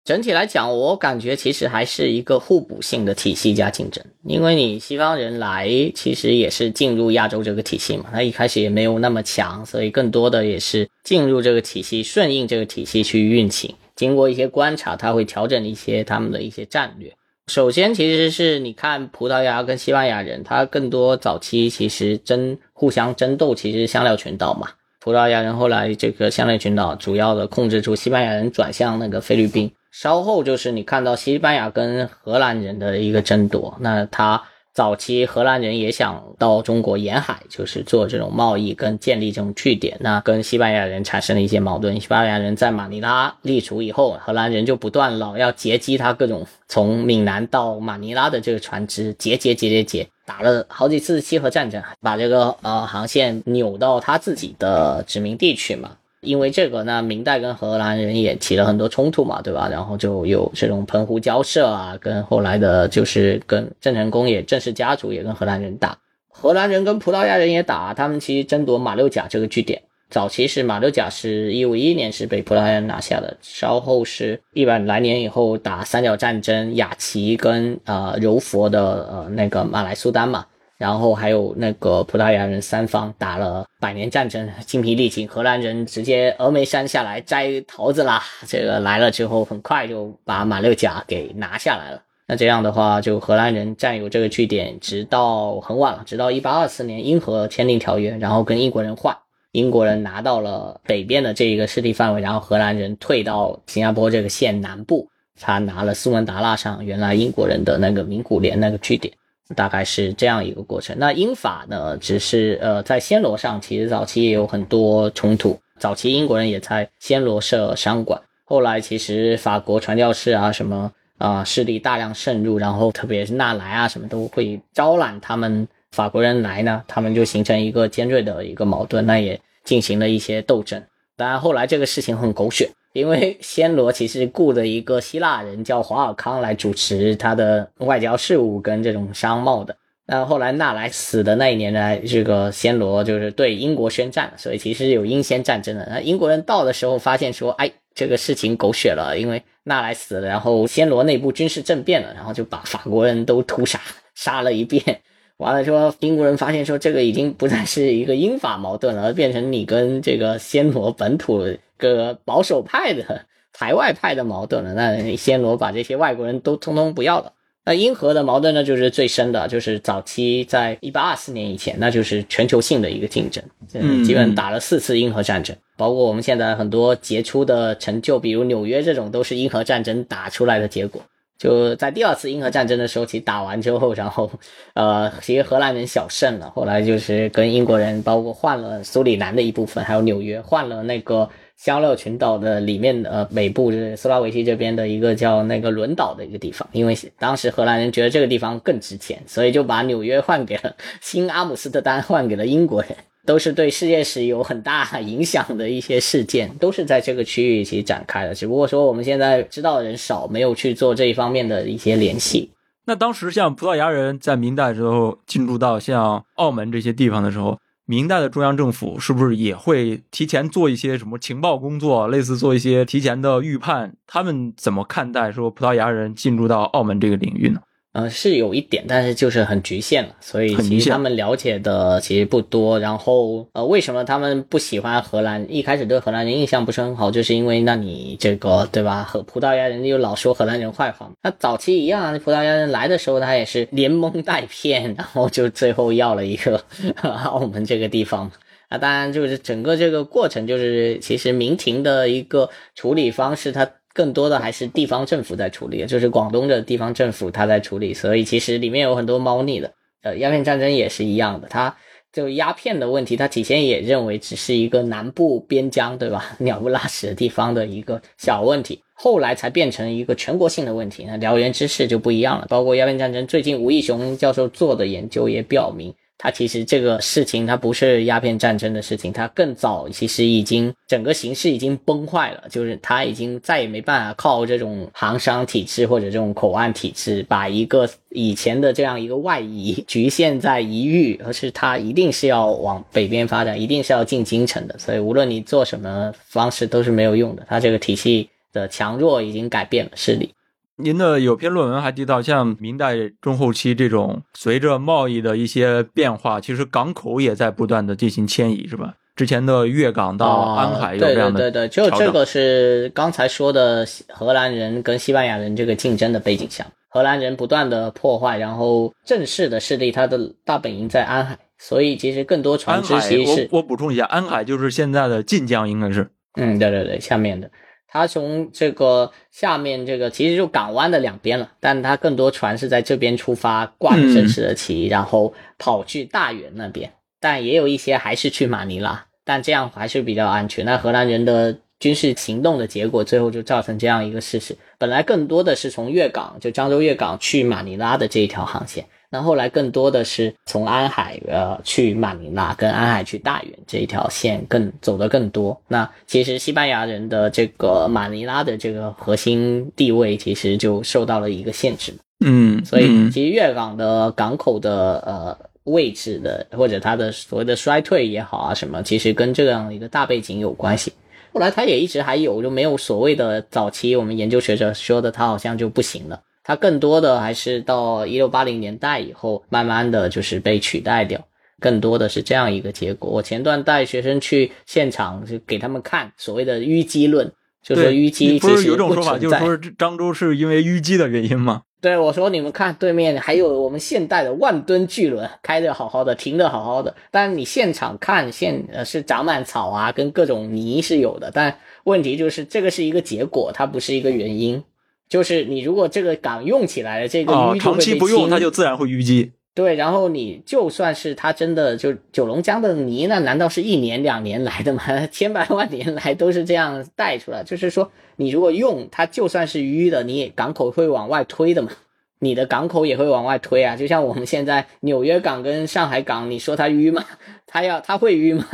整体来讲，我感觉其实还是一个互补性的体系加竞争，因为你西方人来其实也是进入亚洲这个体系嘛，他一开始也没有那么强，所以更多的也是进入这个体系，顺应这个体系去运行，经过一些观察他会调整一些他们的一些战略，首先其实是你看葡萄牙跟西班牙人，他更多早期其实争互相争斗其实是香料群岛嘛，葡萄牙人后来这个香料群岛主要的控制住西班牙人转向那个菲律宾，稍后就是你看到西班牙跟荷兰人的一个争夺，那他早期荷兰人也想到中国沿海就是做这种贸易跟建立这种据点，那跟西班牙人产生了一些矛盾，西班牙人在马尼拉立足以后，荷兰人就不断老要截击他各种从闽南到马尼拉的这个船只，截截截截截打了好几次七河战争，把这个呃航线扭到他自己的殖民地去嘛。因为这个呢，明代跟荷兰人也起了很多冲突嘛，对吧？然后就有这种澎湖交涉啊，跟后来的就是跟郑成功也郑氏家族也跟荷兰人打，荷兰人跟葡萄牙人也打，他们其实争夺马六甲这个据点。早期是马六甲是一五一一年是被葡萄牙人拿下的，稍后是一百来年以后打三角战争，雅琪跟呃柔佛的呃那个马来苏丹嘛。然后还有那个葡萄牙人三方打了百年战争，精疲力尽，荷兰人直接峨眉山下来摘桃子啦，这个来了之后很快就把马六甲给拿下来了。那这样的话就荷兰人占有这个据点直到很晚了，直到一八二四年英荷签订条约，然后跟英国人换，英国人拿到了北边的这一个势力范围，然后荷兰人退到新加坡这个县南部，他拿了苏门答腊上原来英国人的那个名古连那个据点，大概是这样一个过程。那英法呢，只是呃在暹罗上其实早期也有很多冲突，早期英国人也在暹罗设商馆，后来其实法国传教士啊什么啊、呃、势力大量渗入，然后特别是纳莱啊什么都会招揽他们法国人来呢，他们就形成一个尖锐的一个矛盾，那也进行了一些斗争。当然后来这个事情很狗血，因为暹罗其实雇的一个希腊人叫华尔康来主持他的外交事务跟这种商贸的，但后来纳莱死的那一年呢，这个暹罗就是对英国宣战，所以其实有英暹战争的。那英国人到的时候发现说，哎，这个事情狗血了，因为纳莱死了，然后暹罗内部军事政变了，然后就把法国人都屠杀杀了一遍，完了说英国人发现说这个已经不再是一个英法矛盾了，变成你跟这个暹罗本土个保守派的排外派的矛盾了，那暹罗把这些外国人都通通不要了。那英荷的矛盾呢，就是最深的，就是早期在一八二四年以前，那就是全球性的一个竞争，基本打了四次英荷战争，包括我们现在很多杰出的成就，比如纽约这种都是英荷战争打出来的结果。就在第二次英荷战争的时候，其实打完之后，然后呃，其实荷兰人小胜了，后来就是跟英国人包括换了苏里南的一部分，还有纽约，换了那个香料群岛的里面呃北部就是苏拉维西这边的一个叫那个伦岛的一个地方，因为当时荷兰人觉得这个地方更值钱，所以就把纽约换给了新阿姆斯特丹，换给了英国人，都是对世界史有很大影响的一些事件，都是在这个区域一起展开的，只不过说我们现在知道的人少，没有去做这一方面的一些联系。那当时像葡萄牙人在明代之后进入到像澳门这些地方的时候，明代的中央政府是不是也会提前做一些什么情报工作，类似做一些提前的预判？他们怎么看待说葡萄牙人进入到澳门这个领域呢？呃，是有一点，但是就是很局限了，所以其实他们了解的其实不多。然后呃，为什么他们不喜欢荷兰？一开始对荷兰人印象不是很好，就是因为那你这个对吧？和葡萄牙人又老说荷兰人坏话，那早期一样，葡萄牙人来的时候他也是连蒙带骗，然后就最后要了一个澳门这个地方。那当然就是整个这个过程，就是其实明廷的一个处理方式，它更多的还是地方政府在处理，就是广东的地方政府他在处理，所以其实里面有很多猫腻的。呃，鸦片战争也是一样的，他就鸦片的问题，他起先也认为只是一个南部边疆，对吧？鸟不拉屎的地方的一个小问题，后来才变成一个全国性的问题。那燎原之势就不一样了，包括鸦片战争，最近吴义雄教授做的研究也表明，它其实这个事情它不是鸦片战争的事情，它更早其实已经整个形势已经崩坏了，就是它已经再也没办法靠这种航商体制或者这种口岸体制把一个以前的这样一个外移局限在一域，而是它一定是要往北边发展，一定是要进京城的，所以无论你做什么方式都是没有用的，它这个体系的强弱已经改变了势力。您的有篇论文还提到，像明代中后期这种随着贸易的一些变化，其实港口也在不断的进行迁移，是吧？之前的粤港到安海有这样的、哦、对对对对，就这个是刚才说的荷兰人跟西班牙人这个竞争的背景下，荷兰人不断的破坏，然后正式的势力他的大本营在安海，所以其实更多船只其实是 我, 我补充一下，安海就是现在的晋江，应该是嗯，对对对，下面的他从这个下面这个其实就港湾的两边了，但他更多船是在这边出发，挂着正式的旗、嗯、然后跑去大员那边，但也有一些还是去马尼拉，但这样还是比较安全。那荷兰人的军事行动的结果最后就造成这样一个事实，本来更多的是从粤港，就漳州粤港去马尼拉的这一条航线，那后来更多的是从安海呃去马尼拉跟安海去大员这一条线更走得更多。那其实西班牙人的这个马尼拉的这个核心地位其实就受到了一个限制，嗯，所以其实粤港的港口的呃位置的或者它的所谓的衰退也好啊什么，其实跟这样一个大背景有关系。后来它也一直还有，就没有所谓的早期我们研究学者说的它好像就不行了。它更多的还是到一六八零年代以后慢慢的就是被取代掉，更多的是这样一个结果。我前段带学生去现场就给他们看所谓的淤积论，就说淤积其实不是有种说法就是说漳州是因为淤积的原因吗？对，我说你们看对面还有我们现代的万吨巨轮开得好好的，停得好好的，但你现场看现、呃、是长满草啊跟各种泥是有的，但问题就是这个是一个结果，它不是一个原因。就是你如果这个港用起来了，这个淤就会被清、哦、长期不用它就自然会淤积。对，然后你就算是它真的就九龙江的泥，那难道是一年两年来的吗？千百万年来都是这样带出来。就是说你如果用它，就算是淤的，你也港口会往外推的嘛，你的港口也会往外推啊。就像我们现在纽约港跟上海港，你说它淤吗？它要它会淤吗？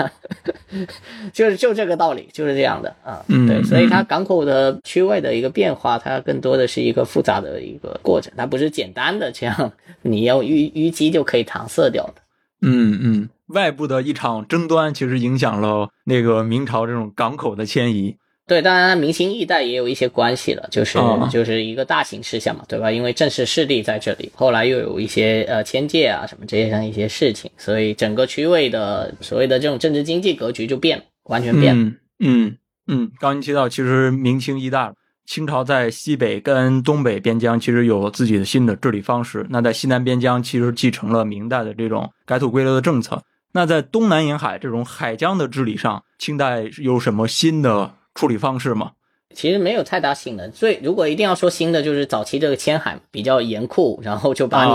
就是就这个道理，就是这样的啊。对，所以它港口的区位的一个变化，它更多的是一个复杂的一个过程，它不是简单的这样你要淤淤积就可以搪塞掉的。嗯嗯，外部的一场争端其实影响了那个明朝这种港口的迁移。对，当然明清易代也有一些关系了，就是就是一个大型事项嘛，对吧？因为正式势力在这里，后来又有一些呃迁界啊什么这些上一些事情，所以整个区位的所谓的这种政治经济格局就变了，完全变了。嗯嗯嗯，刚刚提到其实明清易代，清朝在西北跟东北边疆其实有自己的新的治理方式，那在西南边疆其实继承了明代的这种改土归流的政策，那在东南沿海这种海疆的治理上，清代有什么新的处理方式吗？其实没有太大新的，所以如果一定要说新的，就是早期这个迁海比较严酷，然后就把你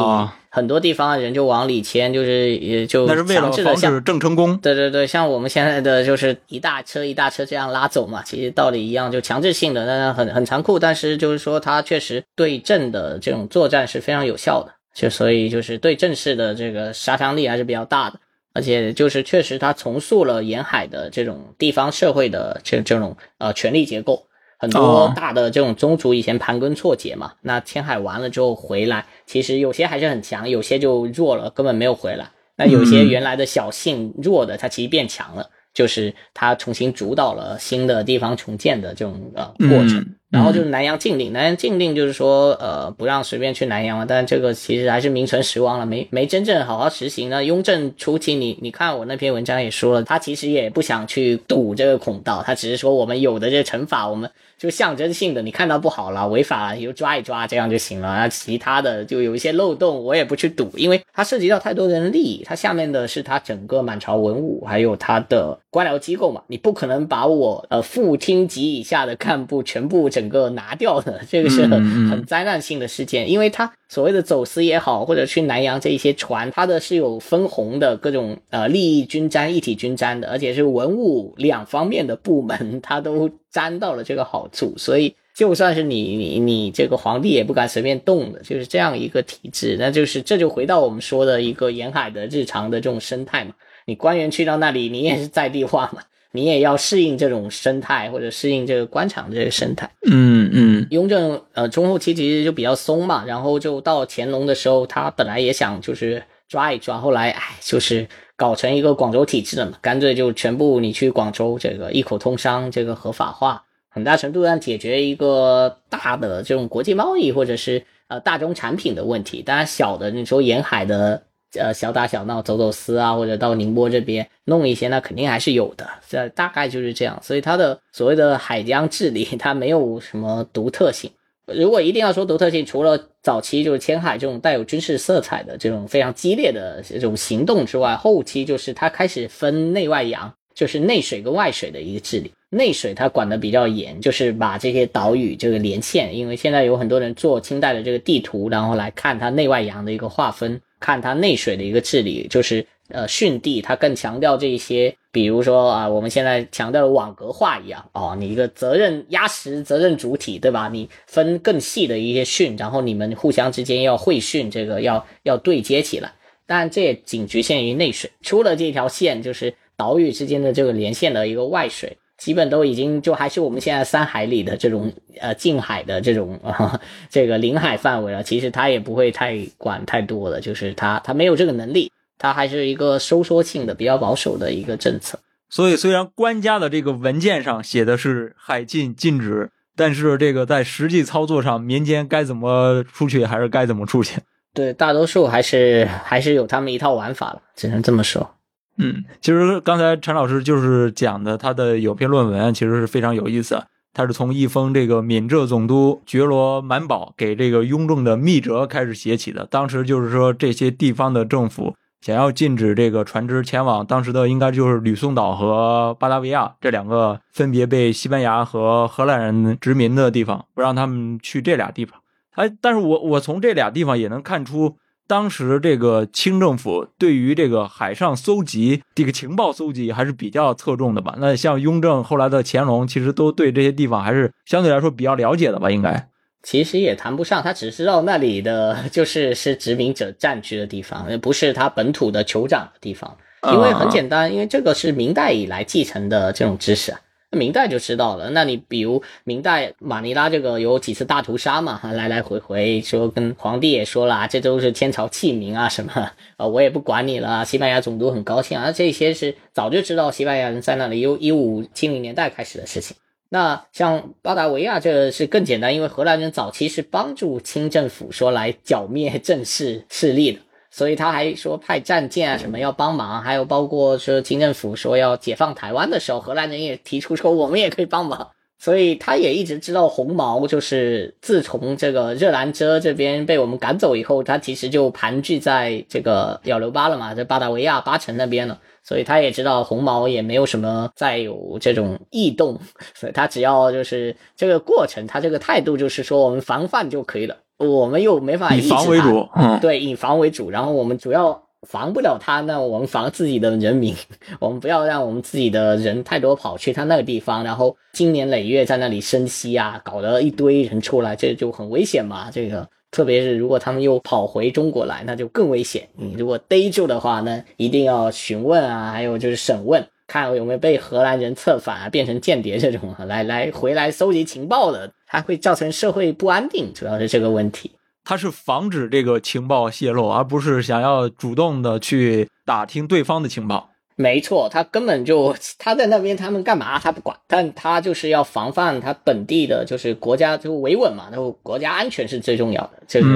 很多地方的人就往里迁，就是也就强制的像，那是为了防止郑成功。对对对，像我们现在的就是一大车一大车这样拉走嘛，其实道理一样，就强制性的，那很很残酷，但是就是说它确实对郑的这种作战是非常有效的，就所以就是对郑氏的这个杀伤力还是比较大的。而且就是确实它重塑了沿海的这种地方社会的这这种呃权力结构，很多大的这种宗族以前盘根错节嘛，那迁海完了之后回来，其实有些还是很强，有些就弱了，根本没有回来。那有些原来的小姓弱的，它其实变强了，就是它重新主导了新的地方重建的这种呃过程。然后就是南洋禁令，南洋禁令就是说呃不让随便去南洋了，但这个其实还是名存实亡了，没没真正好好实行呢。雍正初期你你看我那篇文章也说了，他其实也不想去堵这个孔道，他只是说我们有的这惩罚，我们就象征性的，你看到不好了违法了你就抓一抓，这样就行了，那其他的就有一些漏洞我也不去堵，因为它涉及到太多人利益，它下面的是它整个满朝文武还有它的官僚机构嘛，你不可能把我呃副厅级以下的干部全部整整个拿掉的，这个是很很灾难性的事件，因为他所谓的走私也好，或者去南洋这一些船，它的是有分红的各种呃利益均沾、一体均沾的，而且是文武两方面的部门，它都沾到了这个好处，所以就算是你你你这个皇帝也不敢随便动的，就是这样一个体制。那就是这就回到我们说的一个沿海的日常的这种生态嘛，你官员去到那里，你也是在地化嘛。你也要适应这种生态，或者适应这个官场的这个生态。嗯嗯，雍正呃中后期其实就比较松嘛，然后就到乾隆的时候，他本来也想就是抓一抓，后来哎就是搞成一个广州体制了嘛，干脆就全部你去广州这个一口通商这个合法化，很大程度上解决一个大的这种国际贸易或者是呃大宗产品的问题。当然小的你说沿海的。呃，小打小闹走走私啊，或者到宁波这边弄一些，那肯定还是有的，这大概就是这样。所以它的所谓的海疆治理它没有什么独特性，如果一定要说独特性，除了早期就是千海这种带有军事色彩的这种非常激烈的这种行动之外，后期就是它开始分内外洋，就是内水跟外水的一个治理。内水它管得比较严，就是把这些岛屿这个连线，因为现在有很多人做清代的这个地图，然后来看它内外洋的一个划分，看它内水的一个治理，就是呃汛地它更强调这一些，比如说啊我们现在强调的网格化一样哦，你一个责任压实责任主体，对吧？你分更细的一些汛，然后你们互相之间要会汛，这个要要对接起来。当然这也仅局限于内水，除了这条线就是岛屿之间的这个连线的一个外水，基本都已经就还是我们现在三海里的这种呃近海的这种、呃、这个领海范围了，其实它也不会太管太多的，就是它它没有这个能力，它还是一个收缩性的比较保守的一个政策。所以虽然官家的这个文件上写的是海禁禁止，但是这个在实际操作上民间该怎么出去还是该怎么出去。对，大多数还是还是有他们一套玩法了，只能这么说。嗯，其实刚才陈老师就是讲的他的有篇论文其实是非常有意思，他是从一封这个闽浙总督觉罗满保给这个雍正的密折开始写起的。当时就是说这些地方的政府想要禁止这个船只前往当时的应该就是吕宋岛和巴达维亚这两个分别被西班牙和荷兰人殖民的地方，不让他们去这俩地方。哎，但是我我从这俩地方也能看出当时这个清政府对于这个海上搜集这个情报搜集还是比较侧重的吧。那像雍正后来的乾隆其实都对这些地方还是相对来说比较了解的吧，应该其实也谈不上，他只知道那里的就是是殖民者占据的地方，不是他本土的酋长的地方。因为很简单，因为这个是明代以来继承的这种知识啊，明代就知道了。那你比如明代马尼拉这个有几次大屠杀嘛，来来回回说跟皇帝也说了、啊、这都是天朝弃民啊什么、呃、我也不管你了、啊、西班牙总督很高兴啊，这些是早就知道西班牙人在那里，由一五七零年代开始的事情。那像巴达维亚这是更简单，因为荷兰人早期是帮助清政府说来剿灭正式势力的，所以他还说派战舰啊什么要帮忙，还有包括说清政府说要解放台湾的时候，荷兰人也提出说我们也可以帮忙，所以他也一直知道红毛就是自从这个热兰遮这边被我们赶走以后，他其实就盘踞在这个小留巴了嘛，这巴达维亚巴城那边了，所以他也知道红毛也没有什么再有这种异动，所以他只要就是这个过程他这个态度就是说我们防范就可以了，我们又没法以防为主、嗯、对，以防为主，然后我们主要防不了他，那我们防自己的人民，我们不要让我们自己的人太多跑去他那个地方，然后经年累月在那里生息啊，搞得一堆人出来，这就很危险嘛。这个特别是如果他们又跑回中国来，那就更危险。你如果逮住的话呢，一定要询问啊，还有就是审问，看有没有被荷兰人策反啊，变成间谍这种、啊、来来回来搜集情报的，还会造成社会不安定，主要是这个问题。他是防止这个情报泄露，而不是想要主动的去打听对方的情报。没错，他根本就他在那边他们干嘛他不管，但他就是要防范他本地的就是国家就维稳嘛，就国家安全是最重要的，这个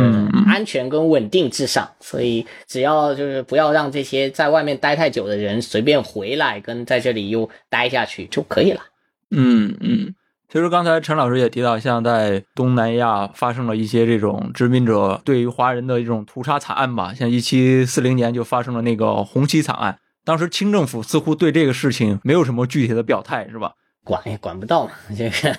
安全跟稳定至上，所以只要就是不要让这些在外面待太久的人随便回来跟在这里又待下去就可以了。嗯嗯。其实刚才陈老师也提到，像在东南亚发生了一些这种殖民者对于华人的一种屠杀惨案吧，像一七四零年就发生了那个红旗惨案，当时清政府似乎对这个事情没有什么具体的表态，是吧？管也管不到嘛，这个，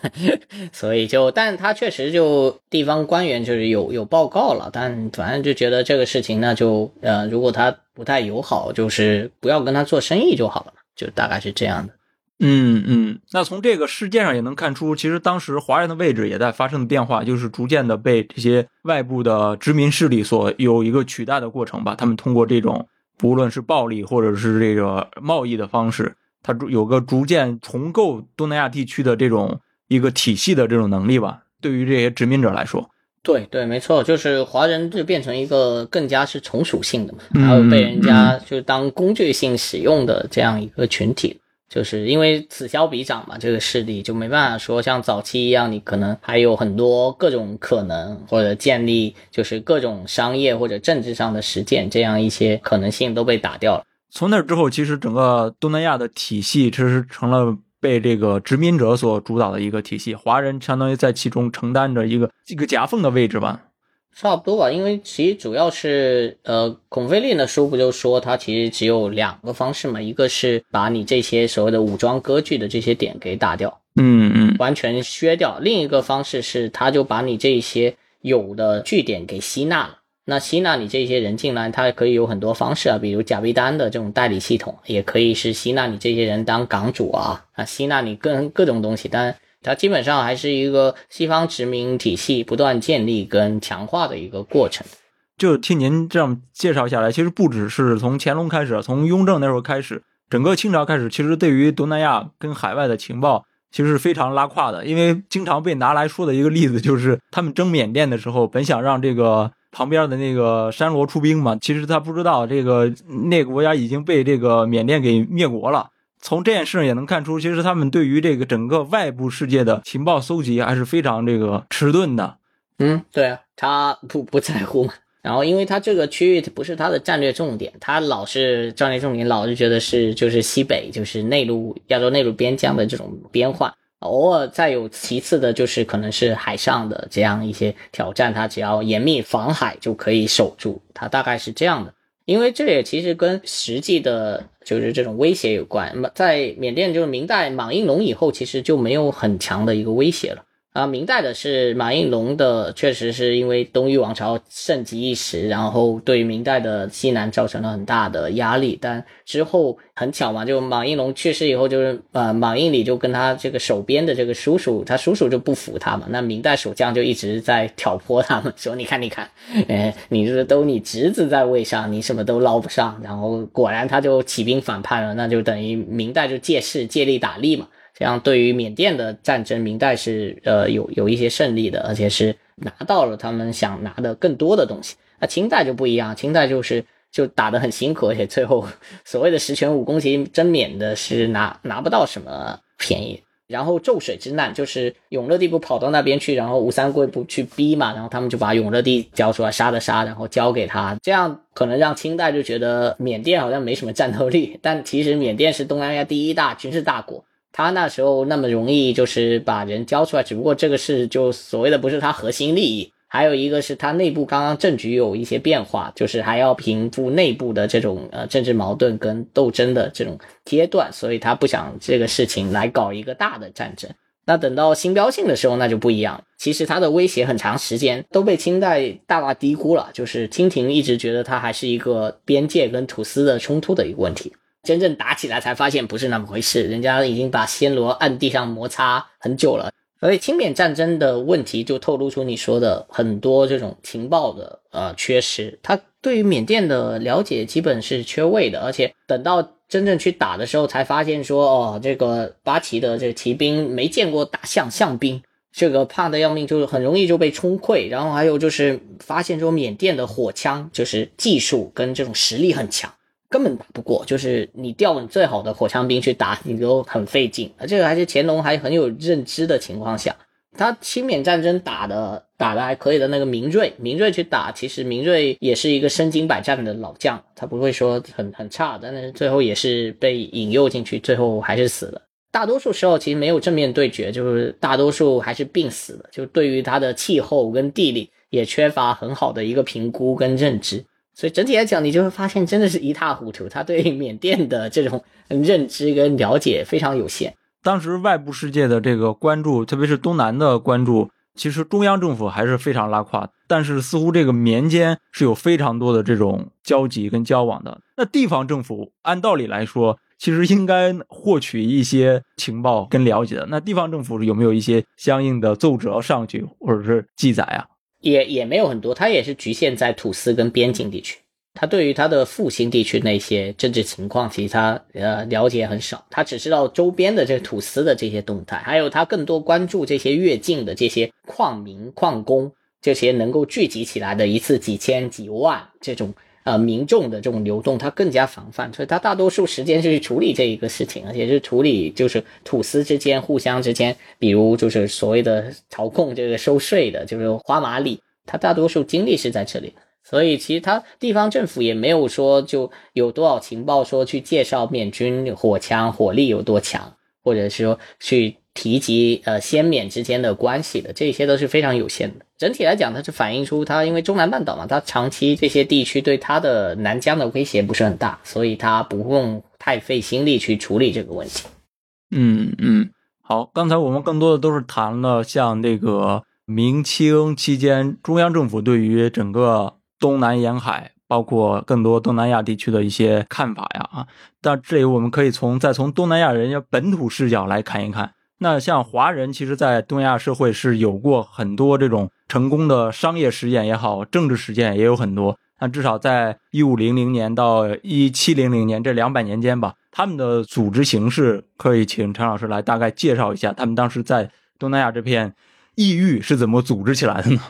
所以就，但他确实就地方官员就是有有报告了，但反正就觉得这个事情呢，就呃，如果他不太友好，就是不要跟他做生意就好了，就大概是这样的。嗯嗯，那从这个事件上也能看出，其实当时华人的位置也在发生的变化，就是逐渐的被这些外部的殖民势力所有一个取代的过程吧。他们通过这种不论是暴力或者是这个贸易的方式，它有个逐渐重构东南亚地区的这种一个体系的这种能力吧，对于这些殖民者来说。对对，没错，就是华人就变成一个更加是从属性的嘛，然后被人家就当工具性使用的这样一个群体。就是因为此消彼长嘛，这个势力就没办法说像早期一样，你可能还有很多各种可能，或者建立就是各种商业或者政治上的实践，这样一些可能性都被打掉了。从那之后，其实整个东南亚的体系其实成了被这个殖民者所主导的一个体系，华人相当于在其中承担着一个一个夹缝的位置吧。差不多吧，因为其实主要是呃，孔飞利的书不就说他其实只有两个方式嘛，一个是把你这些所谓的武装割据的这些点给打掉，嗯嗯，完全削掉；另一个方式是他就把你这些有的据点给吸纳了。那吸纳你这些人进来，他可以有很多方式啊，比如甲必丹的这种代理系统，也可以是吸纳你这些人当港主啊，啊，吸纳你各各种东西，但它基本上还是一个西方殖民体系不断建立跟强化的一个过程。就听您这样介绍下来，其实不只是从乾隆开始，从雍正那时候开始，整个清朝开始，其实对于东南亚跟海外的情报其实是非常拉胯的。因为经常被拿来说的一个例子就是他们征缅甸的时候，本想让这个旁边的那个暹罗出兵嘛，其实他不知道这个那个国家已经被这个缅甸给灭国了。从这件事也能看出，其实他们对于这个整个外部世界的情报搜集还是非常这个迟钝的。嗯，对啊，他不不在乎嘛。然后因为他这个区域不是他的战略重点，他老是战略重点老是觉得是就是西北，就是内陆亚洲内陆边疆的这种边患，偶尔再有其次的就是可能是海上的这样一些挑战，他只要严密防海就可以守住，他大概是这样的。因为这也其实跟实际的就是这种威胁有关，在缅甸就是明代马应龙以后其实就没有很强的一个威胁了啊。明代的是马应龙的确实是因为东域王朝盛极一时，然后对明代的西南造成了很大的压力，但之后很巧嘛，就马应龙去世以后就是呃马应里就跟他这个手边的这个叔叔，他叔叔就不服他嘛，那明代守将就一直在挑拨他们，说你看你看、哎、你这都你侄子在位上你什么都捞不上，然后果然他就起兵反叛了，那就等于明代就借势借力打力嘛。这样对于缅甸的战争，明代是呃有有一些胜利的，而且是拿到了他们想拿的更多的东西。那清代就不一样，清代就是就打得很辛苦，而且最后所谓的十全武功其实征缅的是拿拿不到什么便宜。然后咒水之难就是永乐帝不跑到那边去，然后吴三桂不去逼嘛，然后他们就把永乐帝交出来，杀的杀，然后交给他，这样可能让清代就觉得缅甸好像没什么战斗力，但其实缅甸是东南亚第一大军事大国，他那时候那么容易就是把人交出来，只不过这个事就所谓的不是他核心利益，还有一个是他内部刚刚政局有一些变化，就是还要平复内部的这种呃政治矛盾跟斗争的这种阶段，所以他不想这个事情来搞一个大的战争。那等到新标性的时候那就不一样，其实他的威胁很长时间都被清代大大低估了，就是清廷一直觉得他还是一个边界跟土司的冲突的一个问题，真正打起来才发现不是那么回事，人家已经把暹罗暗地上摩擦很久了。所以清缅战争的问题就透露出你说的很多这种情报的呃缺失，他对于缅甸的了解基本是缺位的，而且等到真正去打的时候才发现说，哦，这个八旗的这个骑兵没见过大象象兵，这个怕的要命，就是很容易就被冲溃。然后还有就是发现说缅甸的火枪就是技术跟这种实力很强，根本打不过，就是你调你最好的火枪兵去打你都很费劲，这个还是乾隆还很有认知的情况下。他清缅战争打的打的还可以的那个明锐，明锐去打，其实明锐也是一个身经百战的老将，他不会说很很差，但是最后也是被引诱进去，最后还是死了。大多数时候其实没有正面对决，就是大多数还是病死的，就对于他的气候跟地理也缺乏很好的一个评估跟认知，所以整体来讲你就会发现真的是一塌糊涂，他对缅甸的这种认知跟了解非常有限。当时外部世界的这个关注，特别是东南的关注，其实中央政府还是非常拉胯，但是似乎这个民间是有非常多的这种交集跟交往的。那地方政府按道理来说其实应该获取一些情报跟了解的，那地方政府有没有一些相应的奏折上去或者是记载啊？也也没有很多，他也是局限在土司跟边境地区，他对于他的复兴地区那些政治情况其实他呃了解很少，他只知道周边的这个土司的这些动态，还有他更多关注这些越境的这些矿民矿工，这些能够聚集起来的一次几千几万这种呃民众的这种流动，他更加防范，所以他大多数时间是去处理这一个事情，而且是处理就是土司之间互相之间，比如就是所谓的朝贡这个收税的就是花马礼，他大多数精力是在这里。所以其实他地方政府也没有说就有多少情报说去介绍缅军火枪火力有多强，或者是说去提及呃先缅之间的关系的，这些都是非常有限的。整体来讲，它是反映出它因为中南半岛嘛，它长期这些地区对它的南疆的威胁不是很大，所以它不用太费心力去处理这个问题。嗯嗯，好，刚才我们更多的都是谈了像这个明清期间中央政府对于整个东南沿海包括更多东南亚地区的一些看法呀，但这里我们可以从再从东南亚人家本土视角来看一看。那像华人其实在东亚社会是有过很多这种成功的商业实践也好，政治实践也有很多，那至少在一五零零年到一七零零年这两百年间吧，他们的组织形式可以请陈老师来大概介绍一下，他们当时在东南亚这片异域是怎么组织起来的呢？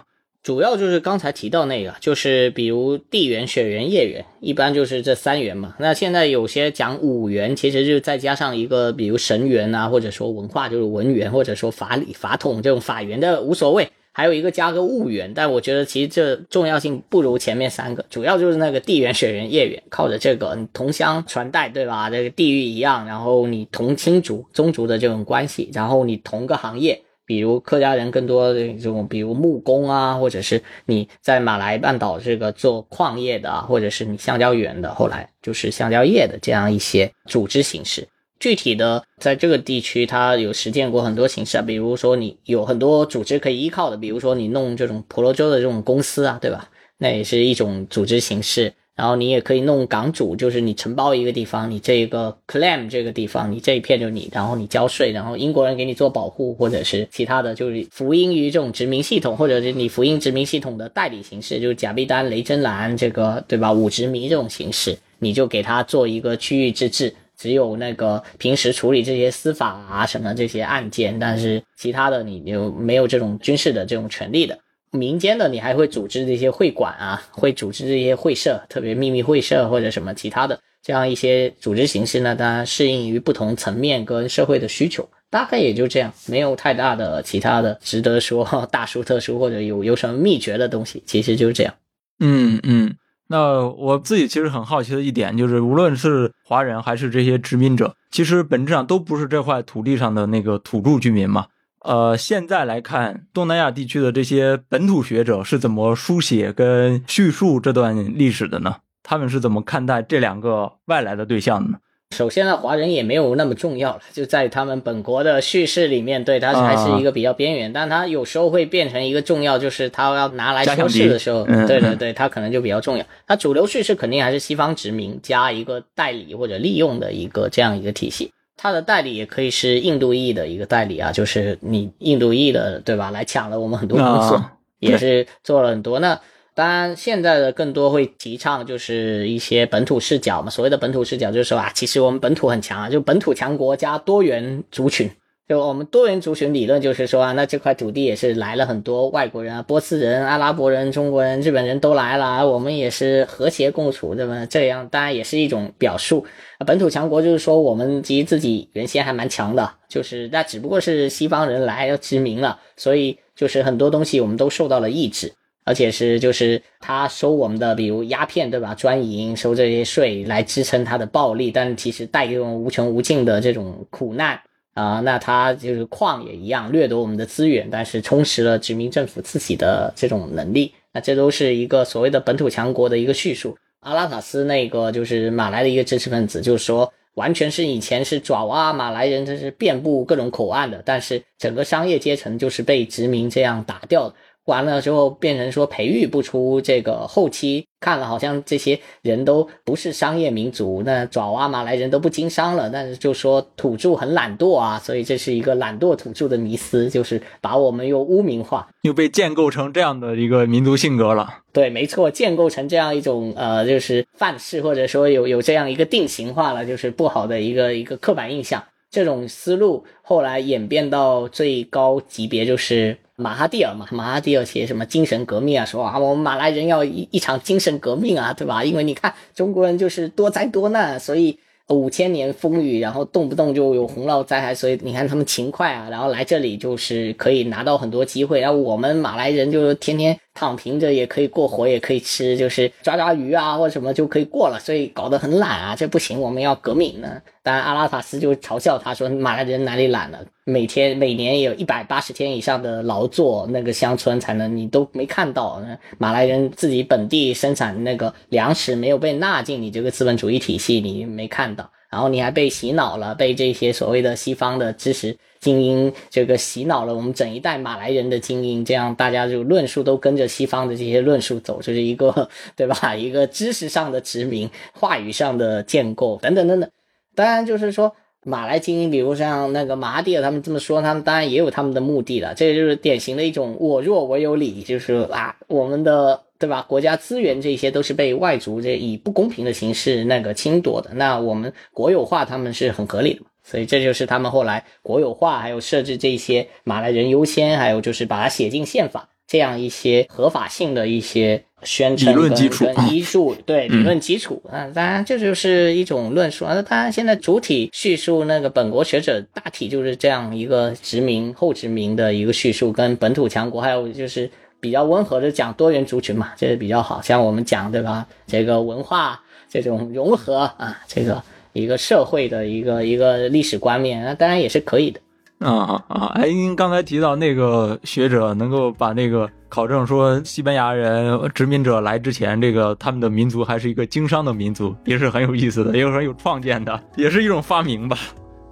主要就是刚才提到那个，就是比如地缘、水缘、业缘，一般就是这三缘嘛。那现在有些讲五缘，其实就再加上一个比如神缘啊，或者说文化就是文缘，或者说法理、法统这种法缘的无所谓，还有一个加个物缘，但我觉得其实这重要性不如前面三个，主要就是那个地缘、水缘、业缘，靠着这个你同乡传代，对吧，这个地域一样，然后你同亲族、宗族的这种关系，然后你同个行业，比如客家人更多的这种比如木工啊，或者是你在马来半岛这个做矿业的啊，或者是你橡胶园的，后来就是橡胶业的这样一些组织形式。具体的在这个地区它有实践过很多形式啊，比如说你有很多组织可以依靠的，比如说你弄这种婆罗洲的这种公司啊，对吧，那也是一种组织形式。然后你也可以弄港主，就是你承包一个地方，你这个 claim 这个地方，你这一片就你，然后你交税，然后英国人给你做保护，或者是其他的，就是服膺于这种殖民系统，或者是你服膺殖民系统的代理形式，就是甲必丹、雷珍兰这个，对吧，五殖民这种形式，你就给他做一个区域自治，只有那个平时处理这些司法啊什么这些案件，但是其他的你就没有这种军事的这种权利的。民间的你还会组织这些会馆啊，会组织这些会社，特别秘密会社或者什么其他的这样一些组织形式呢，当然适应于不同层面跟社会的需求，大概也就这样，没有太大的其他的值得说大书特书或者有有什么秘诀的东西，其实就是这样。嗯嗯，那我自己其实很好奇的一点就是，无论是华人还是这些殖民者，其实本质上都不是这块土地上的那个土著居民嘛。呃，现在来看东南亚地区的这些本土学者是怎么书写跟叙述这段历史的呢？他们是怎么看待这两个外来的对象的呢？首先呢，华人也没有那么重要了，就在他们本国的叙事里面，对，他还是一个比较边缘、啊、但他有时候会变成一个重要，就是他要拿来修饰的时候、嗯、对对对，他可能就比较重要。他主流叙事肯定还是西方殖民加一个代理或者利用的一个这样一个体系。他的代理也可以是印度裔的一个代理啊，就是你印度裔的，对吧，来抢了我们很多工作、啊、也是做了很多。那当然现在的更多会提倡就是一些本土视角嘛，所谓的本土视角就是说啊，其实我们本土很强啊，就本土强国加多元族群，就我们多元族群理论就是说啊，那这块土地也是来了很多外国人啊，波斯人、阿拉伯人、中国人、日本人都来了，我们也是和谐共处，对吧？这样当然也是一种表述。本土强国就是说我们其实自己原先还蛮强的，就是那只不过是西方人来要殖民了，所以就是很多东西我们都受到了抑制，而且是就是他收我们的比如鸦片，对吧，专营收这些税来支撑他的暴利，但其实带给我们无穷无尽的这种苦难。啊、呃，那他就是矿也一样掠夺我们的资源，但是充实了殖民政府自己的这种能力，那这都是一个所谓的本土强国的一个叙述。阿拉塔斯那个就是马来的一个知识分子，就是说完全是以前是爪哇马来人，这是遍布各种口岸的，但是整个商业阶层就是被殖民这样打掉的，完了之后变成说培育不出这个后期，看了好像这些人都不是商业民族，那爪哇马来人都不经商了，但是就说土著很懒惰啊，所以这是一个懒惰土著的迷思，就是把我们又污名化，又被建构成这样的一个民族性格了。对，没错，建构成这样一种呃，就是范式，或者说有有这样一个定型化了，就是不好的一个一个刻板印象。这种思路后来演变到最高级别，就是马哈蒂尔嘛，马哈蒂尔写什么精神革命啊，说啊我们马来人要 一, 一场精神革命啊，对吧，因为你看中国人就是多灾多难，所以五千年风雨，然后动不动就有洪涝灾害，所以你看他们勤快啊，然后来这里就是可以拿到很多机会，然后我们马来人就天天躺平着也可以过活，也可以吃，就是抓抓鱼啊或什么就可以过了，所以搞得很懒啊，这不行，我们要革命呢。当然阿拉法斯就嘲笑他说马来人哪里懒了，每天每年有一百八十天以上的劳作，那个乡村才能，你都没看到呢，马来人自己本地生产那个粮食没有被纳进你这个资本主义体系，你没看到，然后你还被洗脑了，被这些所谓的西方的知识精英这个洗脑了我们整一代马来人的精英，这样大家就论述都跟着西方的这些论述走，就是一个对吧，一个知识上的殖民，话语上的建构等等等等。当然就是说马来精英比如像那个马哈蒂尔他们这么说，他们当然也有他们的目的了，这就是典型的一种我弱我有理，就是啊我们的对吧？国家资源这些都是被外族这以不公平的形式那个侵夺的，那我们国有化他们是很合理的嘛，所以这就是他们后来国有化，还有设置这些马来人优先，还有就是把它写进宪法，这样一些合法性的一些宣称理论基础跟依据，对理论基础啊，当然这就是一种论述啊。当然现在主体叙述那个本国学者大体就是这样一个殖民后殖民的一个叙述，跟本土强国，还有就是。比较温和的讲多元族群嘛，这是比较好，像我们讲对吧，这个文化这种融合啊，这个一个社会的一个一个历史观念，那当然也是可以的。啊啊！哎，您刚才提到那个学者能够把那个考证说西班牙人殖民者来之前，这个他们的民族还是一个经商的民族，也是很有意思的，也是很有创建的，也是一种发明吧。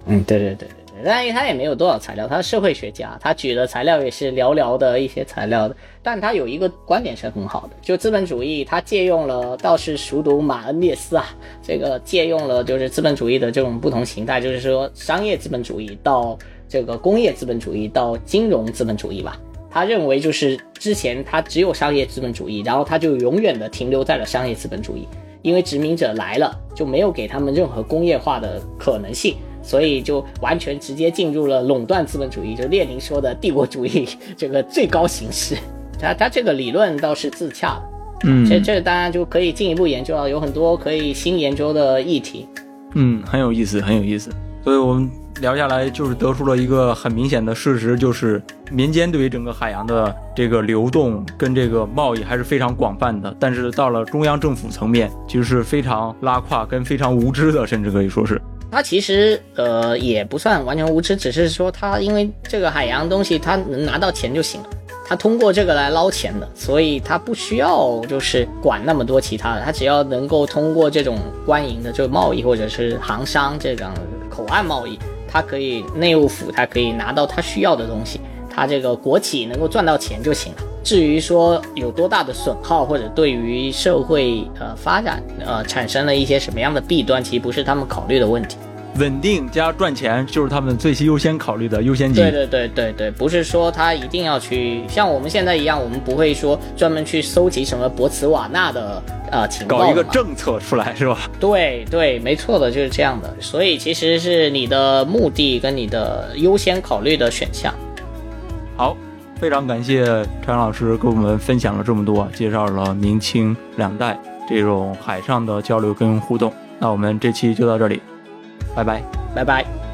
嗯，对对对。但他也没有多少材料，他是社会学家，他举的材料也是寥寥的一些材料的，但他有一个观点是很好的，就资本主义他借用了，倒是熟读马恩列斯啊，这个借用了就是资本主义的这种不同形态，就是说商业资本主义到这个工业资本主义到金融资本主义吧，他认为就是之前他只有商业资本主义，然后他就永远的停留在了商业资本主义，因为殖民者来了就没有给他们任何工业化的可能性，所以就完全直接进入了垄断资本主义，就列宁说的帝国主义这个最高形式。他他这个理论倒是自洽的，嗯，这这当然就可以进一步研究了，有很多可以新研究的议题。嗯，很有意思，很有意思。所以我们聊下来就是得出了一个很明显的事实，就是民间对于整个海洋的这个流动跟这个贸易还是非常广泛的，但是到了中央政府层面其实是非常拉胯跟非常无知的，甚至可以说是它其实呃也不算完全无知，只是说它因为这个海洋东西它能拿到钱就行了，它通过这个来捞钱的，所以它不需要就是管那么多其他的，它只要能够通过这种官营的就贸易或者是航商这种口岸贸易，它可以内务府它可以拿到它需要的东西，它这个国企能够赚到钱就行了。至于说有多大的损耗或者对于社会呃发展呃产生了一些什么样的弊端，其实不是他们考虑的问题。稳定加赚钱就是他们最优先考虑的优先级。对对对对对，不是说他一定要去像我们现在一样，我们不会说专门去搜集什么博茨瓦纳的呃情报，搞一个政策出来是吧？对对，没错的，就是这样的。所以其实是你的目的跟你的优先考虑的选项。好。非常感谢陈老师跟我们分享了这么多，介绍了明清两代这种海上的交流跟互动。那我们这期就到这里，拜拜，拜拜。